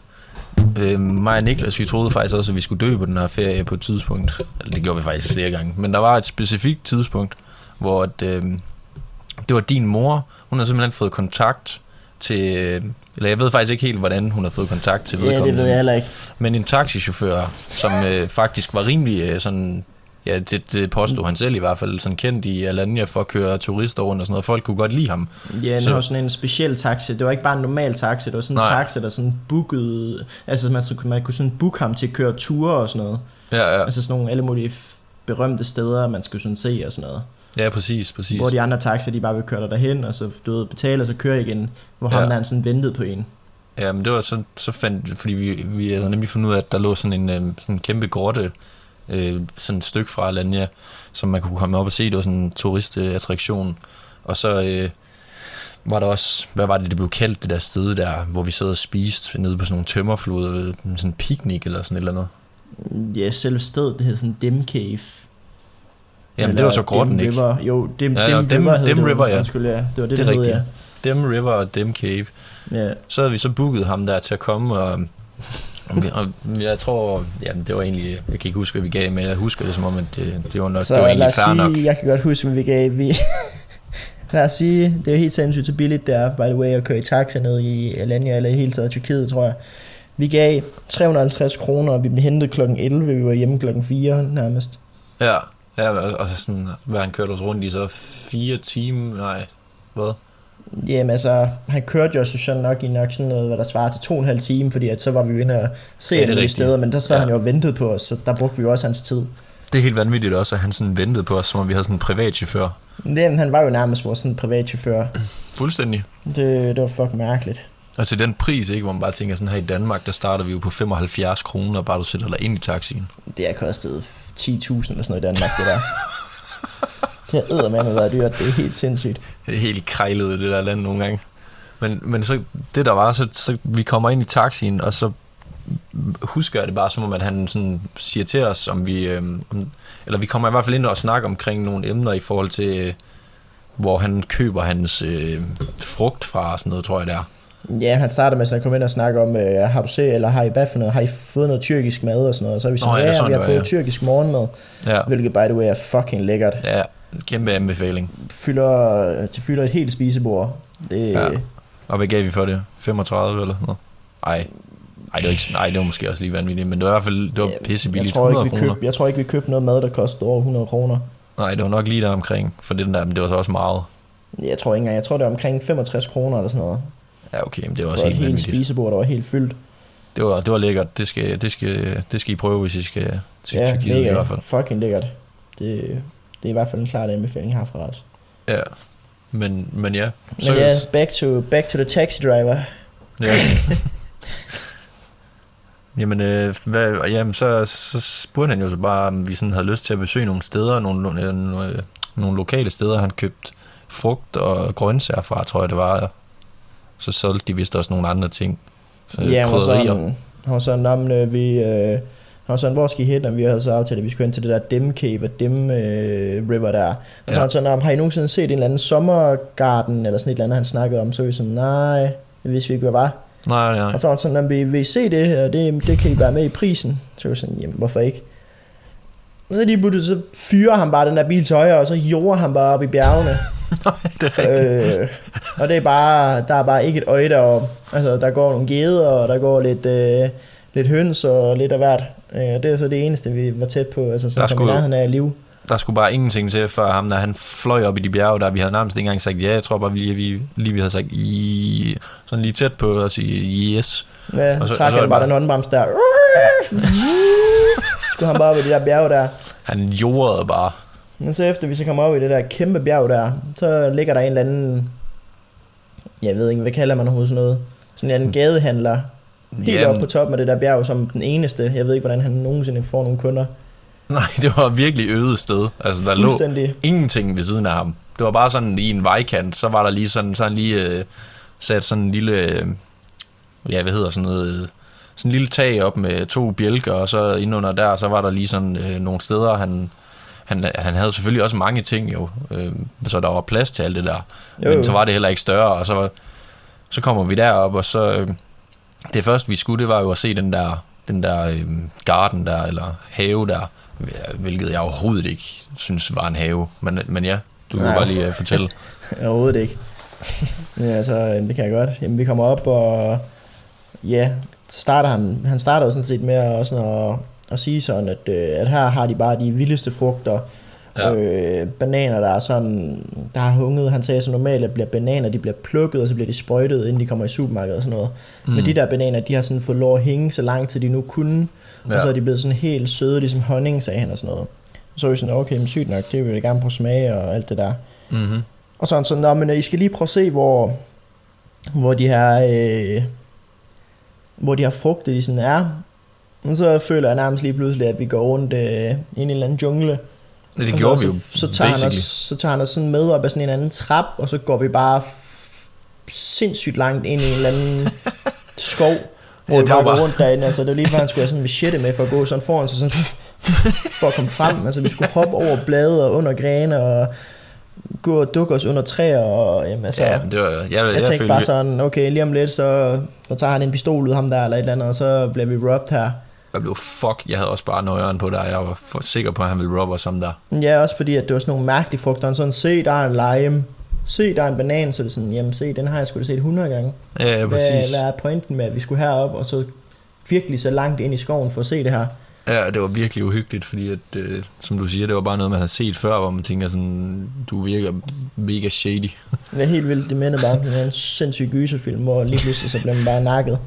Øh, mig og Niklas, vi troede faktisk også, at vi skulle dø på den her ferie på et tidspunkt. Det gjorde vi faktisk flere gange. Men der var et specifikt tidspunkt, hvor at, øh, det var din mor. Hun havde simpelthen fået kontakt til... Eller jeg ved faktisk ikke helt, hvordan hun har fået kontakt til vedkommende. Ja, det ved jeg heller ikke. Men en taxichauffør, som øh, faktisk var rimelig øh, sådan... Ja, det, det påstod han selv i hvert fald, sådan kendt i Alanya for at køre turister rundt og sådan noget. Folk kunne godt lide ham. Ja, det var sådan en speciel taxi. Det var ikke bare en normal taxi. Det var sådan en taxi, der sådan bookede... Altså, man, man kunne sådan booke ham til at køre ture og sådan noget. Ja, ja. Altså sådan nogle alle mulige berømte steder, man skulle sådan se og sådan noget. Ja, præcis, præcis. Hvor de andre taxier, de bare ville køre dig derhen, og så du ved, betale, og så køre igen. Hvor ja. Ham der sådan ventede på en. Ja, men det var så, så fandt... Fordi vi, vi havde nemlig fundet ud af, at der lå sådan en, sådan en kæmpe grotte... Øh, sådan et stykke fra Alanya, som man kunne komme op og se. Det var sådan en turistattraktion. Og så øh, var der også, hvad var det, det blev kaldt, det der sted der, hvor vi sad og spiste nede på sådan nogle tømmerfloder, sådan en picnic eller sådan et eller andet. Ja, selve stedet, det hed sådan Dim Cave. Jamen eller det var så grotten, ikke? Jo, Dim, ja, ja, Dim, Dim River, Dim River ja. Undskyld, ja. Det var det, det er rigtigt. Ja. Dim River og Dim Cave. Ja. Så havde vi så booket ham der til at komme og... Og jeg tror, jamen det var egentlig, jeg kan ikke huske, hvad vi gav, men jeg husker det som om, at det, det var nok, så det var egentlig fair nok. Jeg kan godt huske, hvad vi gav. Vi, lad os sige, det er helt sindssygt så billigt der, by the way, at køre i taxa ned i Alanya, eller i hele taget Tyrkiet, tror jeg. Vi gav tre hundrede og halvtreds kroner, og vi blev hentet klokken elleve, vi var hjemme klokken fire nærmest. Ja, ja og så sådan, hvad han kørte os rundt i så fire timer, nej, hvad? Jamen altså, han kørte jo sådan nok i nok sådan noget, hvad der svarer til to og en halv time, fordi at så var vi jo inde og se ja, nogle steder, men der sad ja. Han jo ventet på os, så der brugte vi jo også hans tid. Det er helt vanvittigt også, at han sådan ventede på os, som om vi havde sådan en privatchauffør. Jamen, han var jo nærmest vores sådan privatchauffør. Fuldstændig. Det, det var fucking mærkeligt. Og til den pris, ikke, hvor man bare tænker sådan her i Danmark, der starter vi jo på femoghalvfjerds kroner, bare du sætter dig ind i taxien. Det har kostet ti tusind eller sådan noget i Danmark, det der. Det har eddermame været dyrt, det er helt sindssygt. Det er helt krejlet det der land nogle gange. Men, men så det der var, så, så vi kommer ind i taxien, og så husker jeg det bare som om, at han sådan siger til os, om vi... Øh, om, eller vi kommer i hvert fald ind og snakker omkring nogle emner i forhold til, øh, hvor han køber hans øh, frugt fra og sådan noget, tror jeg det er. Ja, han starter med sådan at komme ind og snakke om, øh, har du set, eller har I hvad for noget, har I fået noget tyrkisk mad og sådan noget, og så er vi sådan, Nå, ja, ja sådan, vi har fået ja. Tyrkisk morgenmad, ja. Hvilket by the way er fucking lækkert. Ja. Kæmpe anbefaling. Fylder, til fylder et helt spisebord. Det... Ja. Og hvad gav vi for det? femogtredive eller sådan noget? Ej. Ej, det var, ikke, ej, det var måske også lige vanvittigt, men det var i hvert fald det var pissebilligt. Jeg tror, ikke, vi køb, jeg tror ikke, vi købte noget mad, der kostede over hundrede kroner. Nej, det var nok lige der omkring, for det der, men det var så også meget. Jeg tror ikke engang, jeg tror det var omkring femogtres kroner eller sådan noget. Ja, okay, men det var også helt vanvittigt. Det var et helt spisebord, der var helt fyldt. Det var, det var lækkert, det skal, det, skal, det skal I prøve, hvis I skal til ja, Tyrkiet i hvert fald. Ja, fucking lækkert. Det... Det er i hvert fald en klart anbefaling herfra også. Ja, men, men ja. Men ja, back to, back to the taxi driver. Ja. jamen, øh, hvad, jamen så, så spurgte han jo så bare, om vi sådan havde lyst til at besøge nogle steder, nogle, øh, nogle, nogle lokale steder. Han købte frugt og grøntsager fra, tror jeg det var. Så solgte de vist også nogle andre ting. Så ja, krydderier. Og så navnene vi... Øh, og sådan, hvor skal I hen, og vi havde så aftalt, at vi skulle hen til det der Dim Cave og Dim øh, River der. Og så ja. Sådan, har I nogensinde set en eller anden sommergarden, eller sådan et eller andet, han snakkede om? Så vi sådan, nej, det vidste vi ikke, hvad var. Nej, nej. Og så var sådan, vi vil I se det her, det, det kan I være med i prisen. Så vi sådan, jamen, hvorfor ikke? Og så lige pludselig, så fyrer han bare den der bil til højre, og så jorder han bare op i bjergene. Nej, det er rigtigt. Øh, og det er bare, der er bare ikke et øje deroppe. Altså, der går nogle geder, og der går lidt... Øh, lidt høns og lidt af hvert. Det er så det eneste, vi var tæt på, altså så kom nærheden af i live. Der skulle bare ingenting til for ham, når han fløj op i de bjerge, der vi havde nærmest ikke engang sagt ja. Jeg tror bare, lige vi lige vi havde sagt i sådan lige tæt på at sige yes. Ja, og så trækker han bare den håndbremse der. Skulle han bare op i de der bjerge der. Han jordede bare. Men så efter vi så kommer op i det der kæmpe bjerg der, så ligger der en eller anden, jeg ved ikke, hvad kalder man overhovedet sådan noget, sådan en eller anden gadehandler. Helt jamen. Oppe på toppen af det der bjerg som den eneste. Jeg ved ikke, hvordan han nogensinde får nogle kunder. Nej, det var virkelig øde sted. Altså, der lå ingenting ved siden af ham. Det var bare sådan i en vejkant. Så var der lige sådan, sådan lige øh, sat sådan en lille... Øh, ja, hvad hedder sådan noget... Øh, sådan en lille tag op med to bjælker, og så indenunder der, så var der lige sådan øh, nogle steder, han... Han, han havde selvfølgelig også mange ting jo. Øh, så der var plads til alt det der. Jo. Men så var det heller ikke større, og så, så kommer vi derop og så... Øh, det første vi skulle, det var jo at se den der, den der øh, garden der, eller have der, hvilket jeg overhovedet ikke synes var en have. Men, men ja, du kan bare lige øh, fortælle. Overhovedet ikke. Ja, altså, det kan jeg godt. Jamen, vi kommer op, og ja, så starter han, han starter jo sådan set med at, sådan at, at sige sådan, at, at her har de bare de vildeste frugter. Ja. Øh, bananer, der er sådan, der har hunget. Han sagde så normalt, at bliver bananer, de bliver plukket, og så bliver de sprøjtet, inden de kommer i supermarkedet og sådan noget. Mm. Men de der bananer, de har sådan fået lov at hænge så lang tid de nu kunne, ja. Og så er de blevet sådan helt søde, ligesom honning, sagde han og sådan noget. Så er vi sådan, okay, men sygt nok, det vil jeg gerne prøve smage og alt det der. Mm-hmm. Og sådan sådan, nå, men I skal lige prøve at se, hvor, hvor de her, øh, hvor de her frugter, de sådan er. Og så føler jeg nærmest lige pludselig, at vi går rundt øh, i en eller anden jungle. Det og gjorde så, vi jo, så tager basically. Han os, så tager han os sådan med op ad sådan en anden trap, og så går vi bare f- sindssygt langt ind i en eller anden skov, hvor ja, vi bare går rundt derinde. Altså, det var lige før, han skulle have sådan en machete med for at gå sådan foran sig, sådan, for at komme frem. Altså, vi skulle hoppe over blade og under grene og gå og dukke os under træer. Og, jamen, altså, ja, det var, jeg, jeg, jeg tænkte jeg bare sådan, okay, lige om lidt, så, så tager han en pistol ud ham der, eller et eller andet, og så bliver vi robbed her. Jeg blev fuck, jeg havde også bare nøjeren på der. Jeg var for sikker på, at han ville robbe os om der. Ja, også fordi, at det var sådan nogle mærkelige frugter. Sådan, se, der er en lime. Se, der er en banan. Så det sådan, jamen se, den har jeg sgu da set hundrede gange. Ja, ja, præcis. Hvad er pointen med, at vi skulle herop og så virkelig så langt ind i skoven for at se det her? Ja, det var virkelig uhyggeligt, fordi at, øh, som du siger, det var bare noget, man havde set før, hvor man tænker sådan, du virker mega shady. Det er helt vildt, det minder bare om en sindssyg gyserfilm, hvor lige pludselig så blev man bare nakket.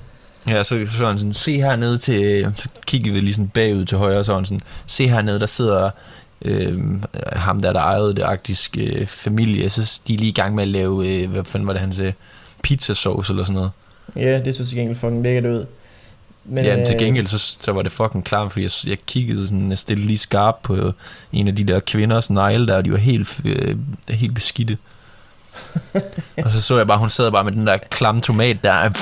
Ja, så så han sådan, se hernede til, så kiggede vi lige sådan bagud til højre, så han sådan, se hernede, der sidder øh, ham der, der ejede det arktiske øh, familie, så de er lige i gang med at lave, øh, hvad fanden var det, han sagde, pizzasauce eller sådan noget. Ja, det så til gengæld fucking lækkert ud. Men, ja, men til gengæld, så, så var det fucking klart, fordi jeg, jeg kiggede sådan, jeg stillede lige skarpt på en af de der kvinders negle der, og de var helt, øh, helt beskidte. Og så så jeg bare, hun sad bare med den der klamme tomat der,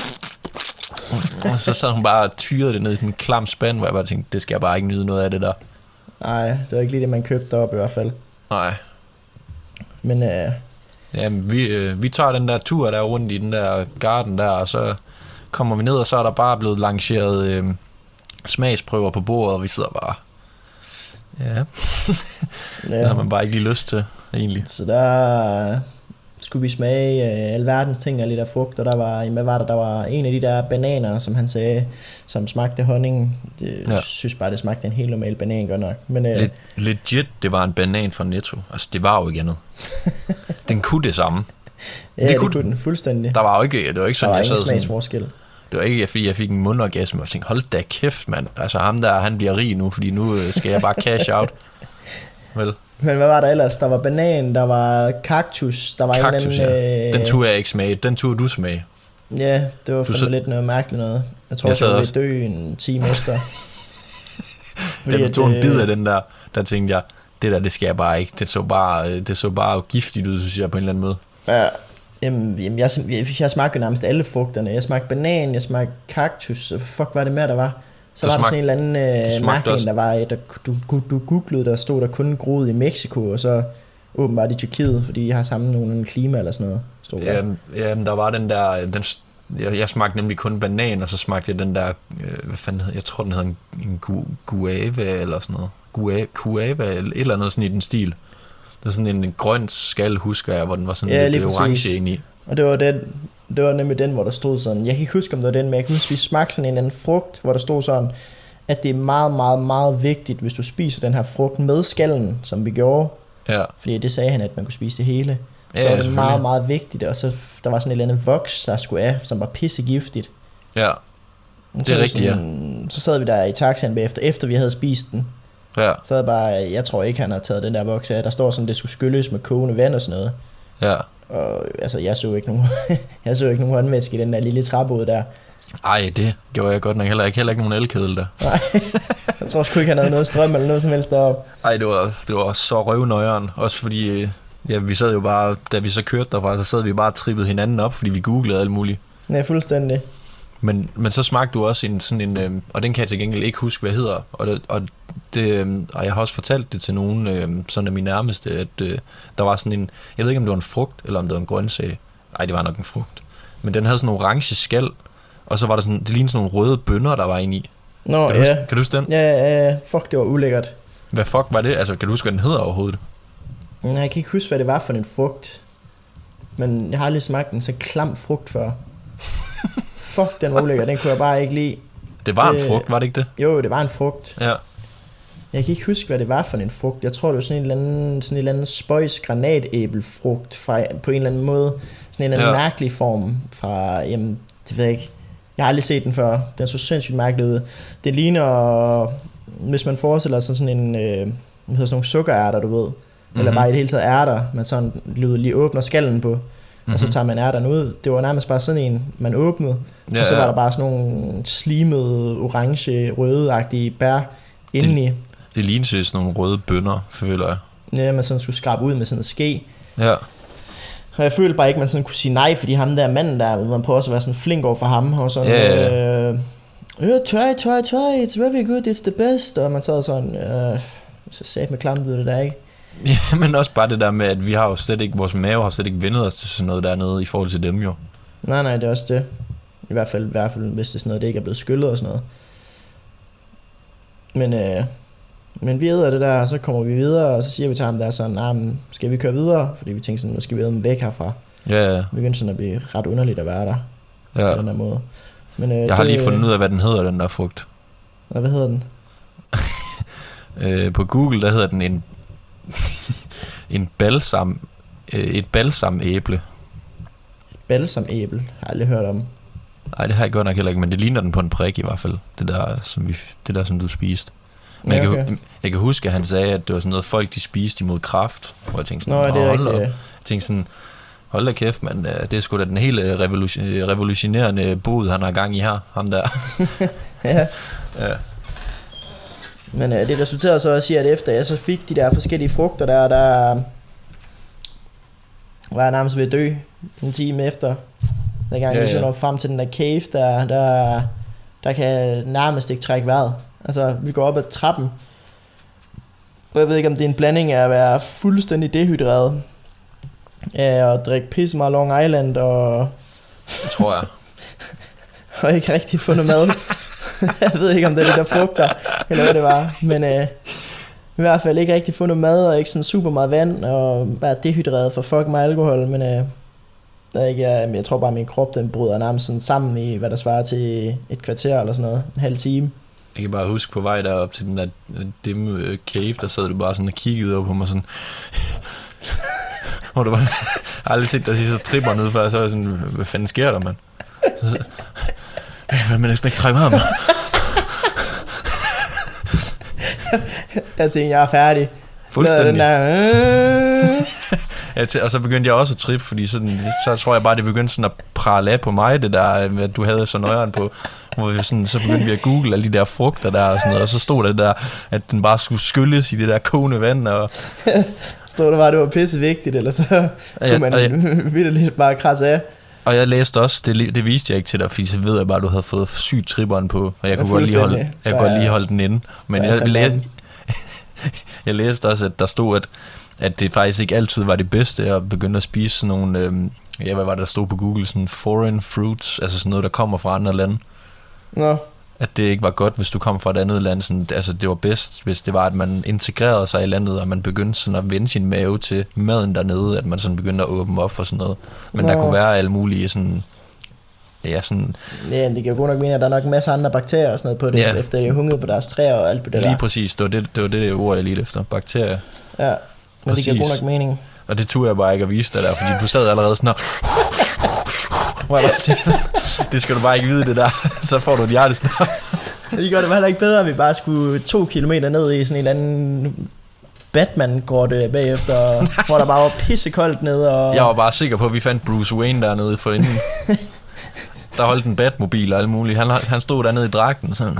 og så sad hun bare og tyrede det ned i sådan en klam spand, hvor jeg bare tænkte, det skal jeg bare ikke nyde noget af det der. Nej, det var ikke lige det, man købte deroppe i hvert fald. Nej. Men øh... Jamen, vi, øh, vi tager den der tur der rundt i den der garden der, og så kommer vi ned, og så er der bare blevet lanceret øh, smagsprøver på bordet, og vi sidder bare... Ja. Det har man bare ikke lige lyst til, egentlig. Så der... skulle vi smage øh, alverdens ting og lidt af frugt, og der var, jamen, hvad var der, der var en af de der bananer, som han sagde, som smagte honning. Jeg ja. synes bare, det smagte en helt normal banan, godt nok. Men, øh, Leg- legit, det var en banan fra Netto. Altså, det var jo ikke andet. Den kunne det samme. Ja, det, det kunne den fuldstændig. Der var jo ikke, det var ikke sådan, var jeg sad smagsforskel. Sådan. Det var ikke, fordi jeg fik en mundorgasme og tænkte, hold da kæft, mand. Altså, ham der, han bliver rig nu, fordi nu øh, skal jeg bare cash out. Vel? Men hvad var der ellers? Der var banan, der var kaktus, der var kaktus, en eller anden... Ja. Den turde jeg ikke smage, den turde du smage. Ja, det var fandme så... lidt noget mærkeligt noget. Jeg tror, jeg, jeg ville også... dø en time efter. Da vi tog en bid af den der, der tænkte jeg, det der, det skal jeg bare ikke. Det så bare, det så bare giftigt ud, synes jeg, på en eller anden måde. Ja, jamen, jeg, jeg, jeg smagte nærmest alle frugterne. Jeg smagte banan, jeg smagte kaktus, og fuck, hvad det mere, der var? Så du var smag... der sådan en eller anden øh, mærkning, der var, der, du, du googlede, der stod, der kun groede i Mexico, og så åbenbart i Tyrkiet, fordi jeg har sammen nogle klima eller sådan noget. Stod der. Jamen, jamen, der var den der, den, jeg, jeg smagte nemlig kun banan, og så smagte jeg den der, øh, hvad fanden hed, jeg tror den hed en, en gu, guava eller sådan noget. Guava, guava eller et eller andet sådan i den stil. Det var sådan en, en grøn skal, husker jeg, hvor den var sådan ja, lidt orange ind i. Og det var den... Det var nemlig den, hvor der stod sådan, jeg kan ikke huske, om det var den, men jeg kan huske, vi smagte sådan en eller anden frugt, hvor der stod sådan, at det er meget, meget, meget vigtigt, hvis du spiser den her frugt med skallen, som vi gjorde. Ja. Fordi det sagde han, at man kunne spise det hele. Ja, så var det meget, meget vigtigt, og så der var sådan et eller andet voks, der skulle af, som var pissegiftigt. Ja, det er rigtigt, ja. Så sad vi der i taxaen bagefter, efter vi havde spist den. Ja. Så havde bare, jeg tror ikke, han havde taget den der voks af. Der står sådan, det skulle skylles med kogende vand og sådan noget. Ja. Og altså, jeg så ikke nogen, jeg så ikke nogen håndvæske i den der lille trappeud der. Ej, det gjorde jeg godt nok heller ikke. Heller ikke nogen elkedel der. Nej, jeg tror sgu ikke, han havde noget strøm eller noget som helst derop. Ej, det var, det var så røvnøjeren. Også fordi, ja, vi sad jo bare, da vi så kørte derfra, så sad vi bare og trippede hinanden op, fordi vi googlede alt muligt. Ja, fuldstændig. Men, men så smagte du også en, sådan en, og den kan jeg til gengæld ikke huske, hvad hedder. Og, det, og, det, og jeg har også fortalt det til nogen, sådan af mine nærmeste, at der var sådan en, jeg ved ikke om det var en frugt, eller om det var en grønsag. Ej, det var nok en frugt. Men den havde sådan en orange skal, Og så var der sådan, det lignede sådan nogle røde bønner, der var inde i. Nå, kan ja. Du, kan du huske den? Ja, ja, ja. Fuck, det var ulækkert. Hvad fuck var det? Altså, kan du huske, hvad den hedder overhovedet? Nej, jeg kan ikke huske, hvad det var for en frugt. Men jeg har aldrig smagt en så klam frugt før. Fuck, den var ulækkert. Den kunne jeg bare ikke lide. Det var det, en frugt, var det ikke det? Jo, det var en frugt. Ja. Jeg kan ikke huske, hvad det var for en frugt. Jeg tror, det var sådan en eller anden, sådan en eller anden spøjs granatæblefrugt fra, på en eller anden måde. Sådan en eller anden ja. mærkelig form fra, jamen, det ved jeg ikke. Jeg har aldrig set den før. Den så sindssygt mærkelig ud. Det ligner, hvis man forestiller sig sådan en, øh, hvad hedder sådan nogle sukkerærter, du ved. Mm-hmm. Eller bare i det hele taget ærter, man sådan lige åbner skallen på. Mm-hmm. Og så tager man ærterne ud. Det var nærmest bare sådan en, man åbnede. Ja, og så var ja. der bare sådan nogle slimede, orange, røde-agtige bær indeni. Det, det lignede sådan nogle røde bønner, føler jeg. Ja, man sådan skulle skrabe ud med sådan en ske. Ja. Og jeg følte bare ikke, man sådan kunne sige nej, fordi ham der manden der, man prøver også at være sådan flink over for ham. Og sådan, yeah, yeah. Øh, yeah, try, try, try, it's very good, it's the best. Og man sad sådan, øh, så sat med klamt ud det der, ikke? Ja, men også bare det der med, at vi har jo slet ikke, vores mave har slet ikke vendet os til sådan noget dernede i forhold til dem jo. Nej, nej, det er også det. I hvert fald, i hvert fald hvis det er sådan noget, det ikke er blevet skyllet og sådan noget. Men, øh, men vi æder det der, og så kommer vi videre, og så siger vi til ham der sådan, nah, men skal vi køre videre? Fordi vi tænkte sådan, nu skal vi æde dem væk herfra. Ja, ja. Vi begyndte sådan at blive ret underligt at være der. Ja. På den der måde. Men, øh, jeg har det, lige fundet ud af, hvad den hedder, den der frugt. Og hvad hedder den? øh, på Google, der hedder den en... en balsam, øh, et balsamæble. Et balsamæble? Jeg har aldrig hørt om. Nej, det har jeg godt nok heller ikke, men det ligner den på en prik i hvert fald. Det der, som, vi, det der, som du spiste. Men ja, okay. jeg, kan, jeg kan huske, at han sagde, at det var sådan noget, folk de spiste imod kræft. Og jeg tænkte sådan, nå, hold da. Jeg tænkte sådan, hold da kæft, mand. Det er sgu da den hele revolution- revolutionerende bod, han har gang i her. Ham der. ja. ja. Men øh, det resulterede så også i, at efter jeg så fik de der forskellige frugter der, der var jeg nærmest ved at dø en time efter. Den gang ja, ja. jeg når frem til den der cave, der, der, der kan jeg nærmest ikke trække vejret. Altså, vi går op ad trappen. Og jeg ved ikke, om det er en blanding af at være fuldstændig dehydreret, øh, og drikke pisse meget Long Island, og... Det tror jeg. og ikke rigtig fundet mad. jeg ved ikke, om det er det, der frugter, eller hvad det var, men øh, i hvert fald ikke rigtig fundet mad, og ikke sådan super meget vand, og bare dehydreret for fuck med alkohol, men øh, der ikke, jeg, jeg tror bare, min krop, den bryder nærmest sådan sammen i, hvad der svarer til et kvarter eller sådan noget, en halv time. Jeg kan bare huske på vej derop til den der Dim Cave, der sad du bare sådan og kiggede op på mig sådan... og du bare aldrig set dig sige så tripper ned før, så er jeg sådan, hvad fanden sker der, mand? Så, hvad man ikke trække mig. Jeg tænkte, jeg er færdig. Fuldstændig. ja, t- og så begyndte jeg også at trippe, fordi sådan, så tror jeg bare, det begyndte sådan at prale af på mig, det der, at du havde så nøjeren på, hvor vi sådan, så begyndte vi at google alle de der frugter der og sådan noget, og så stod der det der, at den bare skulle skylles i det der kogende vand, og... stod der bare, det var pisse vigtigt, eller så ja, kunne man ja. vildt bare krasse af. Og jeg læste også, det, det viste jeg ikke til dig, fordi så ved jeg bare, at du havde fået sygt tripperen på, og jeg kunne godt lige holde, jeg kunne godt lige holde den inde. Men jeg, jeg, læste, jeg læste også, at der stod, at, at det faktisk ikke altid var det bedste at begynde at spise sådan nogle, øhm, ja, hvad var det, der stod på Google, sådan foreign fruits, altså sådan noget, der kommer fra andre lande. Nå. At det ikke var godt, hvis du kom fra et andet land, sådan, altså det var bedst, hvis det var, at man integrerede sig i landet, og man begyndte sådan at vende sin mave til maden dernede, at man sådan begyndte at åbne op for sådan noget. Men Nå. der kunne være alle mulige sådan, ja sådan... Ja, det kan jo godt nok mene, at der er nok masser af andre bakterier og sådan noget på det, ja. efter de er hunget på deres træer og alt på det. Lige der. Præcis, det var det, det var det ord, jeg lige efter, bakterier. Ja, men præcis. Det giver god nok mening. Og det turde jeg bare ikke at vise dig der, fordi du sad allerede sådan her. Det skal du bare ikke vide det der, så får du et hjertestop. Det gør det heller ikke bedre, at vi bare skulle to kilometer ned i sådan en eller anden Batman-grotte bagefter, hvor der bare var pissekoldt nede. Og... jeg var bare sikker på, at vi fandt Bruce Wayne dernede for inden. Der holdt en Batmobil og alt muligt. Han, han stod dernede i dragten. Sådan.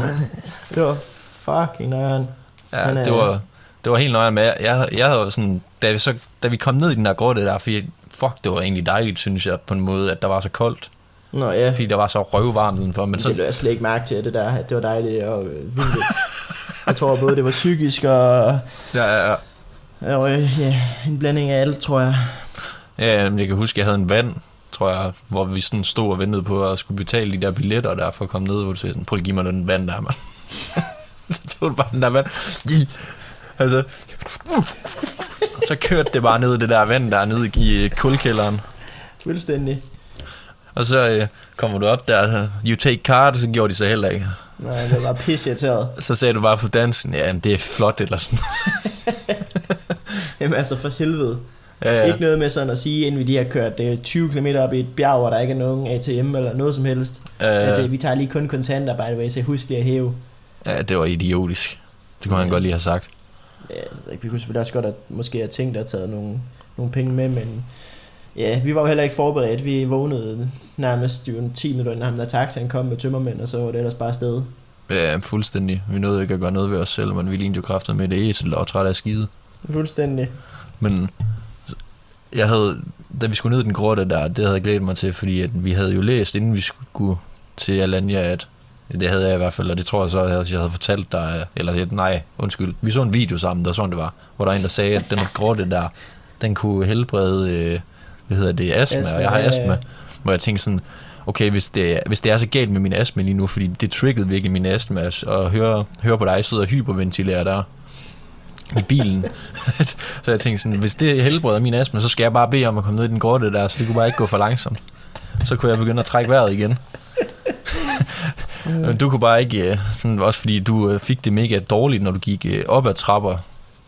Det var fucking nøjeren. Ja, han, det var... det var helt nøjere med, jeg, jeg havde sådan, da vi, så, da vi kom ned i den der grotte der, fordi fuck, det var egentlig dejligt, synes jeg, på en måde, at der var så koldt. Nå ja. Fordi der var så røvvarmt udenfor. Men det så... lød jeg slet ikke mærke til, at det, der, det var dejligt og vildt. Jeg tror både, det var psykisk og... Ja, ja, ja. Og, ja, en blanding af alt, tror jeg. Ja, men jeg kan huske, jeg havde en vand, tror jeg, hvor vi sådan stod og ventede på at skulle betale de der billetter der for at komme ned, hvor du siger sådan, prøv at give mig den vand der, mand. Så tog du bare den der vand. Altså, så kørte det bare ned det der vand der ned i kulkælderen. Fuldstændig. Og så øh, kommer du op der, you take card, og så gjorde de så heller ikke. Nej, det var pisseirriteret. Så sagde du bare på dansen, ja, det er flot eller sådan. Jamen altså for helvede. Ja, ja. Ikke noget med sådan at sige, inden vi lige har kørt øh, tyve kilometer op i et bjerg, hvor der ikke er nogen A T M eller noget som helst. Ja, ja. At, øh, vi tager lige kun kontanter, by the way, så husk lige at hæve. Ja, det var idiotisk. Det kunne han ja. godt lige have sagt. Ja, vi kunne selvfølgelig også godt at måske have tænkt at have taget nogle, nogle penge med, men... Ja, vi var jo heller ikke forberedt. Vi vågnede nærmest ti minutter inden ham der taxaen kom med tømmermænd, og så var det ellers bare afsted. Ja, fuldstændig. Vi nåede ikke at gøre noget ved os selv, men vi lignede jo kræfter med det æsel og træt af skide. Fuldstændig. Men jeg havde, da vi skulle ned i den grotte der, det havde jeg glædet mig til, fordi at vi havde jo læst, inden vi skulle til Alanya, at det havde jeg i hvert fald, og det tror jeg så, at jeg havde fortalt dig, eller nej, undskyld, vi så en video sammen, der sådan det var, hvor der en, der sagde, at den grotte der, den kunne helbrede... Øh, hvad hedder det, astma, astma, og jeg har astma, ja, ja. Hvor jeg tænkte sådan, okay, hvis det, hvis det er så galt med min astma lige nu, fordi det triggede virkelig min astma, og høre, høre på dig sidde og hyperventilere der i bilen. Så jeg tænkte sådan, hvis det helbreder min astma, så skal jeg bare bede om at komme ned i den grotte der, så det kunne bare ikke gå for langsomt. Så kunne jeg begynde at trække vejret igen. Men du kunne bare ikke, sådan, også fordi du fik det mega dårligt, når du gik op ad trapper.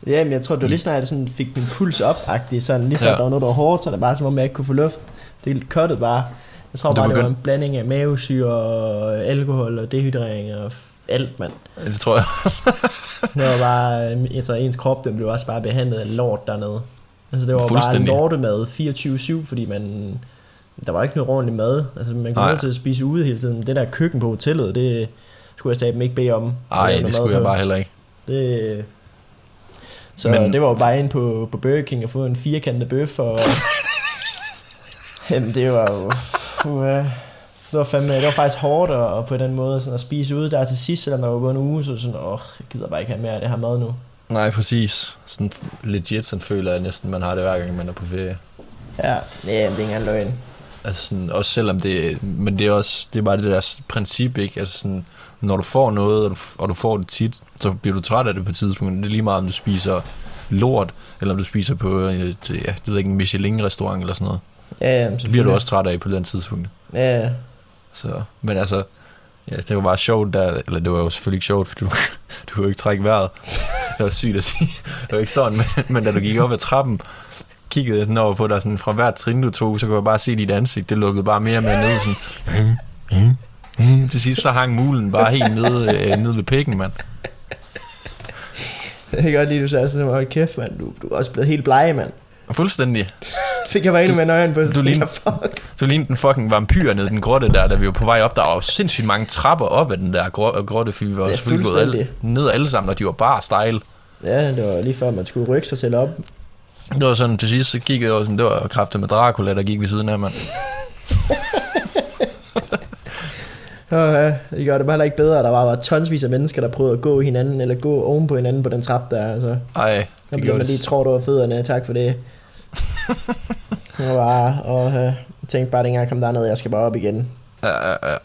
Ja, men jeg tror, du lige snart sådan fik min puls op-agtigt, sådan lige snart ja. Der var noget, der var hårdt, så det bare som om jeg ikke kunne få luft. Det kottede bare. Jeg tror bare, det var en blanding af mavesyre og alkohol og dehydrering og alt, mand. Ja, det tror jeg også. Det var bare, jeg tror, ens krop, den blev også bare behandlet af lort dernede. Altså det var bare en lortemad fireogtyve syv, fordi man, der var ikke noget ordentlig mad. Altså man kunne nødt til at spise ude hele tiden. Det der køkken på hotellet, det skulle jeg stadig dem ikke bede om. Nej, det skulle jeg på. Bare heller ikke. Det... Så men, det var jo bare ind på, på Burger King og få en firkantet bøf, og jamen, det var jo, uh, det, var fandme, det var faktisk hårdt og, og på den måde sådan at spise ude der til sidst, selvom der var gået en uge, så sådan, åh, oh, jeg gider bare ikke have mere af det her mad nu. Nej, præcis. Sådan legit, sådan føler jeg næsten, man har det hver gang, man er på ferie. Ja, ja det er ingen løgn. Altså sådan, også selvom det, men det er også, det er bare det der princip, ikke? Altså sådan, når du får noget, og du, og du får det tit, så bliver du træt af det på et tidspunkt. Det er lige meget, om du spiser lort, eller om du spiser på ja, det ved ikke, en Michelin-restaurant eller sådan noget. Ja, jamen, så bliver du også træt af på et eller andet tidspunkt. Ja. Så, men altså, ja, det var bare sjovt der, eller det var jo selvfølgelig ikke sjovt, for du, du kunne jo ikke trække vejret. Det var sygt at sige. Det var ikke sådan, men, men da du gik op ad trappen, kiggede den over på dig sådan, fra hvert trin, du tog, så kunne jeg bare se dit ansigt. Det lukkede bare mere og mere ned, sådan... Mm, mm. Til sidst så hang mulen bare helt nede, øh, nede ved pikken, mand. Jeg kan godt lide, du sagde sådan, hold kæft, mand, du, du er også blevet helt bleg, mand. Fuldstændig. Fik jeg bare endnu med nøjeren på, så lign, fuck. Du lignede den fucking vampyr nede i den grotte der, da vi var på vej op. Der var jo sindssygt mange trapper op ad den der grotte, fordi vi var ja, selvfølgelig gået alle, ned alle sammen, og de var bare style. Ja, det var lige før, man skulle rykke sig selv op. Det var sådan, til sidst så kiggede jeg over sådan, det var kræftet med Dracula, der gik ved siden af, mand. Uh, det gør det bare heller ikke bedre, der var, var tonsvis af mennesker, der prøvede at gå hinanden, eller gå oven på hinanden på den trap der. Altså. Ej, det der blev man lige trådt over fødderne, tak for det. Jeg var, og uh, jeg tænkte bare, at dengang jeg kom dernede, jeg skal bare op igen. Ja, ja, ja.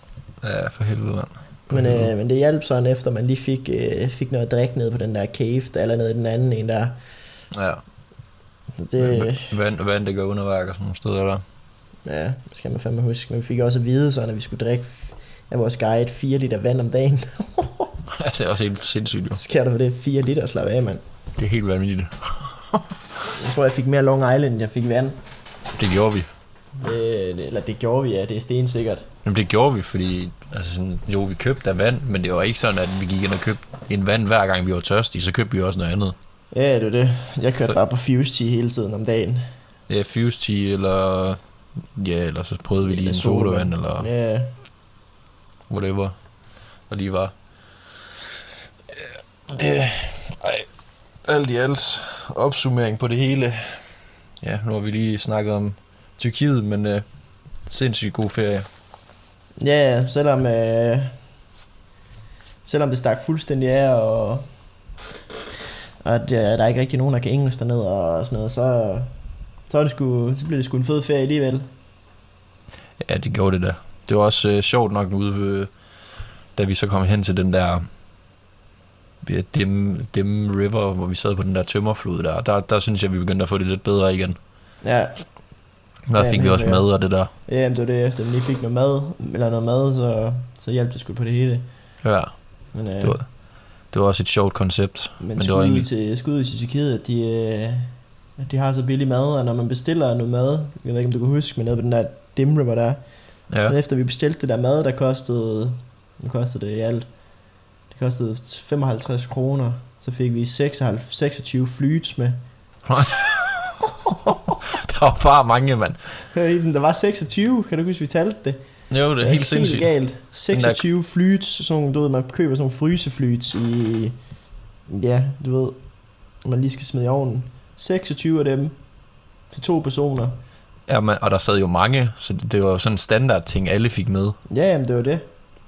Ja for helvede, mand. Men, øh, men det hjalp sådan, efter man lige fik, øh, fik noget drik ned på den der cave, der, eller nede i den anden en der. Ja. Det... Vand, vand, det gør underværk og sådan nogle steder der. Ja, det skal man fandme huske. Men vi fik også at vide sådan, at vi skulle drikke... af vores guide fire liter vand om dagen. Det er også helt sindssygt, jo. Sker der for det? fire liter, slap af, mand. Det er helt vanvittigt. Jeg tror, jeg fik mere Long Island, end jeg fik vand. Det gjorde vi. Det, eller det gjorde vi, ja. Det er stensikkert. Jamen, det gjorde vi, fordi... Altså, sådan, jo, vi købte af vand, men det var ikke sådan, at vi gik ind og købte en vand, hver gang vi var tørstige. Så købte vi også noget andet. Ja, det er det. Jeg kørte så... bare på Fuse Tea hele tiden om dagen. Ja, Fuse Tea, eller... Ja, eller så prøvede vi lige en sodavand, eller... Ja. Whatever. Og lige var det, ej, alt i alt opsummering på det hele. Ja, nu har vi lige snakket om Tyrkiet, men øh, sindssygt god ferie. Ja, selvom øh, selvom det stak fuldstændig af, og at øh, der er ikke rigtig nogen, der kan engelsk dernede og sådan noget, så så, det sgu, så blev det sgu en fed ferie alligevel. Ja, det gjorde det da. Det var også øh, sjovt nok ude, øh, da vi så kom hen til den der ja, Dim, Dim River, hvor vi sad på den der tømmerflod der. Der, der synes jeg, vi begyndte at få det lidt bedre igen. Ja. Der fik ja, vi også mad og det der. Ja, det var det efter, at vi lige fik noget mad, eller noget mad, så, så hjalp det sgu på det hele. Ja, men, øh, det, var, det var også et sjovt koncept. Men, men skud, det egentlig... til, skud ud til Tyrkiet, at de, øh, de har så billig mad, og når man bestiller noget mad, jeg ved ikke, om du kan huske, men nede på den der Dim River der, ja. Så efter vi bestilte det der mad, der kostede, hvad kostede det i alt? Det kostede femoghalvtreds kroner, så fik vi seksogtyve flyets med. Der var bare mange, mand. Der var seksogtyve, kan du huske, vi talte det? Jo, det er ja, helt sindssygt. Det er helt galt. seksogtyve der... flyets, sådan, du ved, man køber sådan nogle fryseflyets i... Ja, du ved, man lige skal smide i ovnen. seksogtyve af dem til to personer. Ja, man, og der sad jo mange, så det, det var jo sådan en standard ting, alle fik med. Ja, jamen det var det.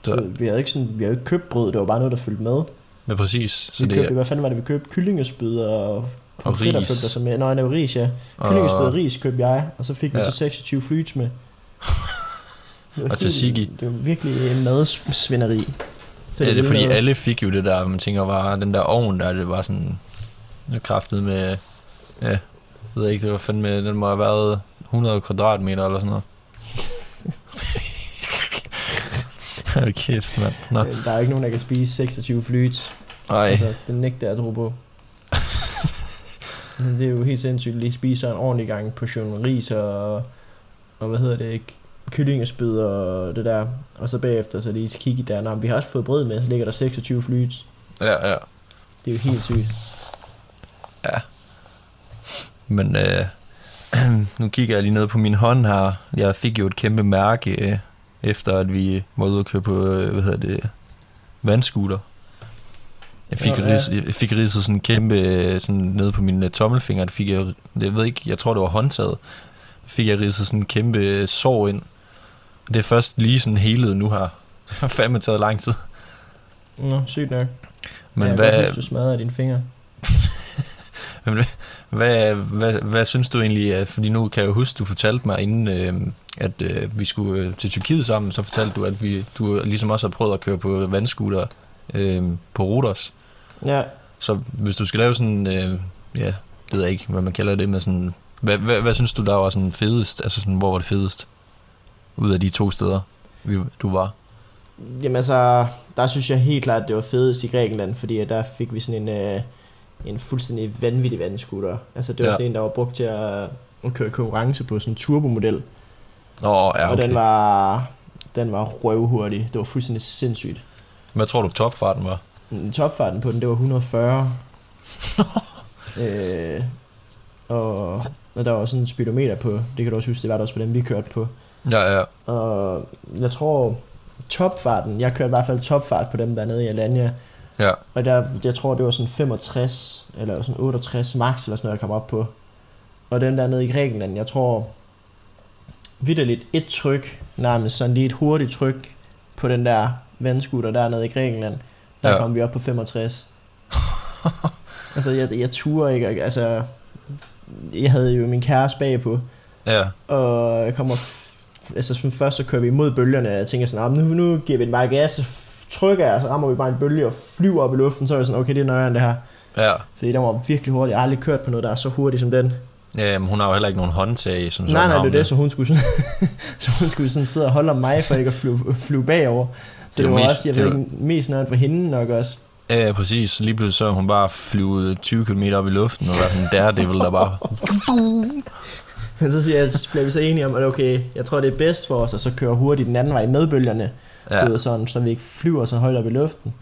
Så... Vi havde ikke sådan, vi havde ikke købt brød, det var bare noget, der fyldte med. Ja, præcis. Så vi det... købte, hvad fanden var det, vi købte? Kyllingespyd og... Og ris. Der med. Nå, det var ris, ja. Kyllingespyd og ris købte jeg, og så fik vi ja. så seksogtyve flyets med. Og tzatziki. Det var virkelig madsvineri. Det, ja, det er det, fordi noget. Alle fik jo det der, man tænker bare, den der ovn der, det var sådan kraftet med, ja, jeg ved ikke, det var fandme, den må have været hundrede kvadratmeter eller sådan noget. Hold kæft, mand. Nå. Der er ikke nogen, der kan spise seksogtyve flyets. Nej. Altså, den nægter jeg at tro på. Det er jo helt sindssygt at lige spise en ordentlig gang portion ris og, og hvad hedder det, kyllingespyd og det der. Og så bagefter så lige kigge der, når vi har også fået brød med, så ligger der seksogtyve flyets. Ja, ja. Det er jo helt sygt. Ja. Men øh, nu kigger jeg lige ned på min hånd her. Jeg fik jo et kæmpe mærke, øh, efter at vi måtte ud og køre på, øh, hvad hedder det, vandscooter. Jeg fik, ja, ja. Ridset, jeg fik ridset sådan en kæmpe, sådan nede på min tommelfinger, det fik jeg, jeg ved ikke, jeg tror det var håndtaget, fik jeg ridset sådan en kæmpe sår ind. Det er først lige sådan helet nu her. Det har fandme taget lang tid. Nå, sygt nok. Men ja, hvad... Hvad synes du smadrer dine fingre? hvad, hvad, hvad, hvad synes du egentlig, fordi nu kan jeg huske, du fortalte mig inden, øh, at øh, vi skulle til Tyrkiet sammen, så fortalte du, at vi, du ligesom også har prøvet at køre på vandscooter. Øhm, på Rodos. Ja. Så hvis du skal lave sådan, øh, ja, ved jeg ikke, hvad man kalder det, med sådan, hvad, hvad, hvad synes du der var sådan fedest? Altså sådan, hvor var det fedest? Ud af de to steder, vi, du var. Jamen altså, der synes jeg helt klart, det var fedest i Grækenland, fordi der fik vi sådan en, øh, en fuldstændig vanvittig vandscooter. Altså det var ja. sådan en, der var brugt til at, at køre konkurrence på sådan en turbomodel. Åh, ja, okay. Og den var, den var røvhurtig. Det var fuldstændig sindssygt. Hvad tror du topfarten var? Topfarten på den, det var et hundrede og fyrre. øh, og, og der var sådan en speedometer på. Det kan du også huske, det var der også på den, vi kørte på. Ja, ja. Og jeg tror topfarten, jeg kørte i hvert fald topfart på dem der nede i Alanya. Ja. Og der, jeg tror det var sådan femogtres eller sådan otteogtres max eller sådan noget, jeg kom op på. Og den der nede i Grækenland, jeg tror vitterligt et tryk, nærmest sådan lige et hurtigt tryk på den der vandskutter dernede i Grækenland, der ja. kom vi op på femogtres. Altså jeg, jeg turde ikke, altså jeg havde jo min kæreste bagpå, ja. og jeg kommer, altså som først så kører vi imod bølgerne, og jeg tænker sådan, nu, nu giver vi den bare gas, så trykker jeg, og så rammer vi bare en bølge og flyver op i luften, så er jeg sådan, okay, det er nøjeren det her. Ja. Fordi den var virkelig hurtig, jeg har aldrig kørt på noget, der er så hurtigt som den. Ja, men hun har jo heller ikke nogen håndtag som sådan. Nej, nej, det er det, så hun skulle sådan, så hun skulle sådan sidde og holde om mig, for ikke at flyve, flyve bagover. Det, det var mest, også, jeg ved ikke, mest nødt for hende nok også. Ja, præcis. Lige pludselig så hun bare flyvede tyve kilometer op i luften, og der var sådan en daredevil, der bare... Men så siger jeg, så bliver vi så enige om, at okay, jeg tror, det er bedst for os, at så køre hurtigt den anden vej med bølgerne, ja. ved, sådan, så vi ikke flyver så højt op i luften.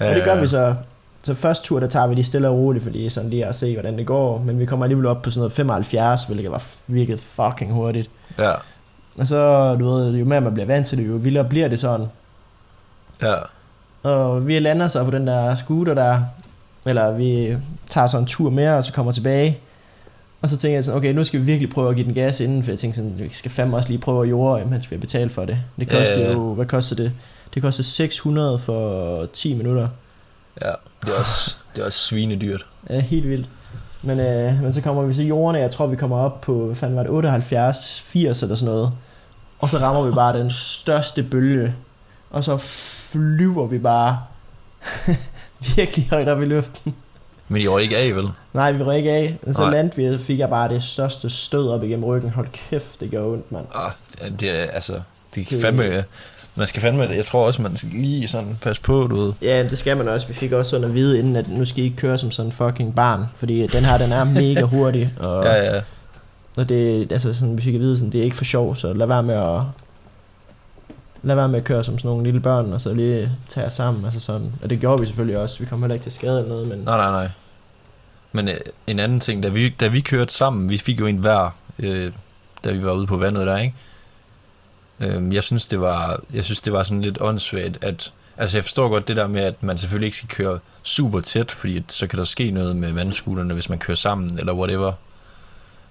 Ja, og det gør vi så... Så første tur, der tager vi lige stille og roligt, fordi sådan lige at se, hvordan det går. Men vi kommer alligevel op på sådan noget femoghalvfjerds, hvilket var virkelig fucking hurtigt. Ja. Og så, du ved, jo mere man bliver vant til det, jo vildere bliver det sådan. Ja. Og vi lander så på den der scooter der, eller vi tager så en tur mere, og så kommer tilbage. Og så tænker jeg sådan, okay, nu skal vi virkelig prøve at give den gas inden, for jeg tænker sådan, vi skal fandme også lige prøve at jorde, mens vi har betalt for det. Det koster ja, ja. jo, hvad koster det? Det koster seks hundrede for ti minutter. Ja, det er også, det er også svinedyrt. Ja, helt vildt. Men, øh, men så kommer vi så jorden, jeg tror vi kommer op på, hvad fanden var det, otteoghalvfjerds, firs eller sådan noget. Og så rammer vi bare den største bølge, og så flyver vi bare virkelig højt op i luften. Men I røg ikke af, vel? Nej, vi røg ikke af. Men så Nej. landte vi, og fik jeg bare det største stød op igennem ryggen. Hold kæft, det gør ondt, mand. Arh, det er altså... Det kan fandme... Man skal fandme... Jeg tror også, man skal lige sådan passe på, du ved. Ja, det skal man også. Vi fik også sådan at vide, inden at nu skal I ikke køre som sådan fucking barn. Fordi den her, den er mega hurtig. Og, ja, ja. Og det... Altså, sådan, vi fik at vide, sådan, det er ikke for sjov, så lad være med at... Lad være med at køre som sådan nogle lille børn, og så lige tage os sammen, altså sådan. Og det gjorde vi selvfølgelig også. Vi kom heller ikke til skade eller noget, men... Nej, nej, nej. Men øh, en anden ting, da vi, da vi kørte sammen, vi fik jo en hver, øh, da vi var ude på vandet der, ikke? Øh, jeg synes, det var, jeg synes, det var sådan lidt åndssvagt, at... Altså, jeg forstår godt det der med, at man selvfølgelig ikke skal køre super tæt, fordi så kan der ske noget med vandskulderne, hvis man kører sammen, eller whatever.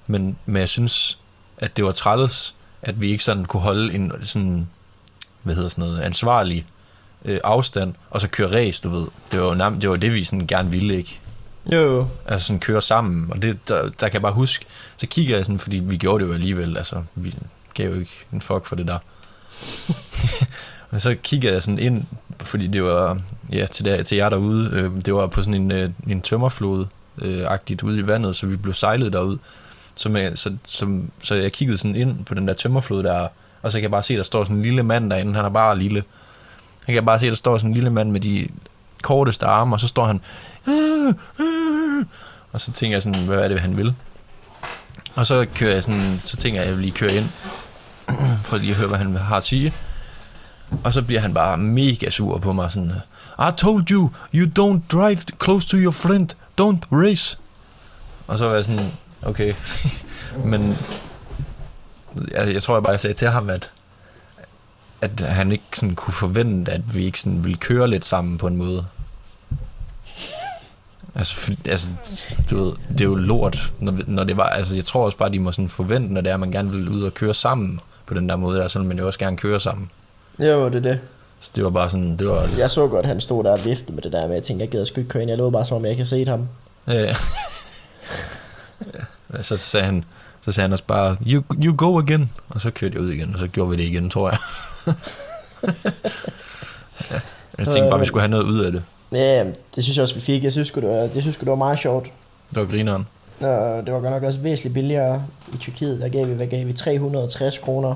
Men, men jeg synes, at det var træls, at vi ikke sådan kunne holde en sådan... hvad hedder sådan noget, ansvarlig øh, afstand, og så køre ræs, du ved. Det var jo nam- det, var det, vi sådan gerne ville, ikke? Jo. Altså sådan køre sammen, og det, der, der kan jeg bare huske, så kigger jeg sådan, fordi vi gjorde det jo alligevel, altså, vi gav jo ikke en fuck for det der. Og så kigger jeg sådan ind, fordi det var, ja, til, der, til jer derude, øh, det var på sådan en, øh, en tømmerflod-agtigt øh, ude i vandet, så vi blev sejlet derud. Så, med, så, så, så jeg kiggede sådan ind på den der tømmerflod, der... Og så kan jeg bare se, der står sådan en lille mand derinde. Han er bare lille. Jeg kan jeg bare se, der står sådan en lille mand med de korteste arme. Og så står han... Øh, øh, og så tænker jeg sådan, hvad er det, han vil? Og så kører jeg sådan... Så tænker jeg, at jeg vil lige køre ind. For lige at høre, hvad han har at sige. Og så bliver han bare mega sur på mig. Sådan... I told you, you don't drive close to your friend. Don't race. Og så var jeg sådan... Okay. Men... Jeg, jeg tror jeg bare jeg sagde til ham, at, at han ikke sådan kunne forvente, at vi ikke sådan ville køre lidt sammen på en måde. Altså, for, altså du ved, det er jo lort, når, når det var, altså jeg tror også bare, de må sådan forvente, når det er, at man gerne vil ud og køre sammen på den der måde, der, selvom man jo også gerne kører sammen. Jo, det er det. Så det var bare sådan, det var... Jeg så godt, han stod der og viftede med det der, men jeg tænkte, jeg gider sgu ikke køre ind, jeg lå bare, som om jeg ikke havde set ham. Ja, ja. Ja, så sagde han... Så sagde han også bare, you, you go again. Og så kørte jeg ud igen, og så gjorde vi det igen, tror jeg. Ja, jeg tænkte bare, vi skulle have noget ud af det. Ja, det synes jeg også, vi fik. Jeg synes det var, det synes det var meget sjovt. Det var grineren. Og det var godt nok også væsentligt billigere i Tyrkiet. Der gav vi, hvad gav vi? tre hundrede og tres kroner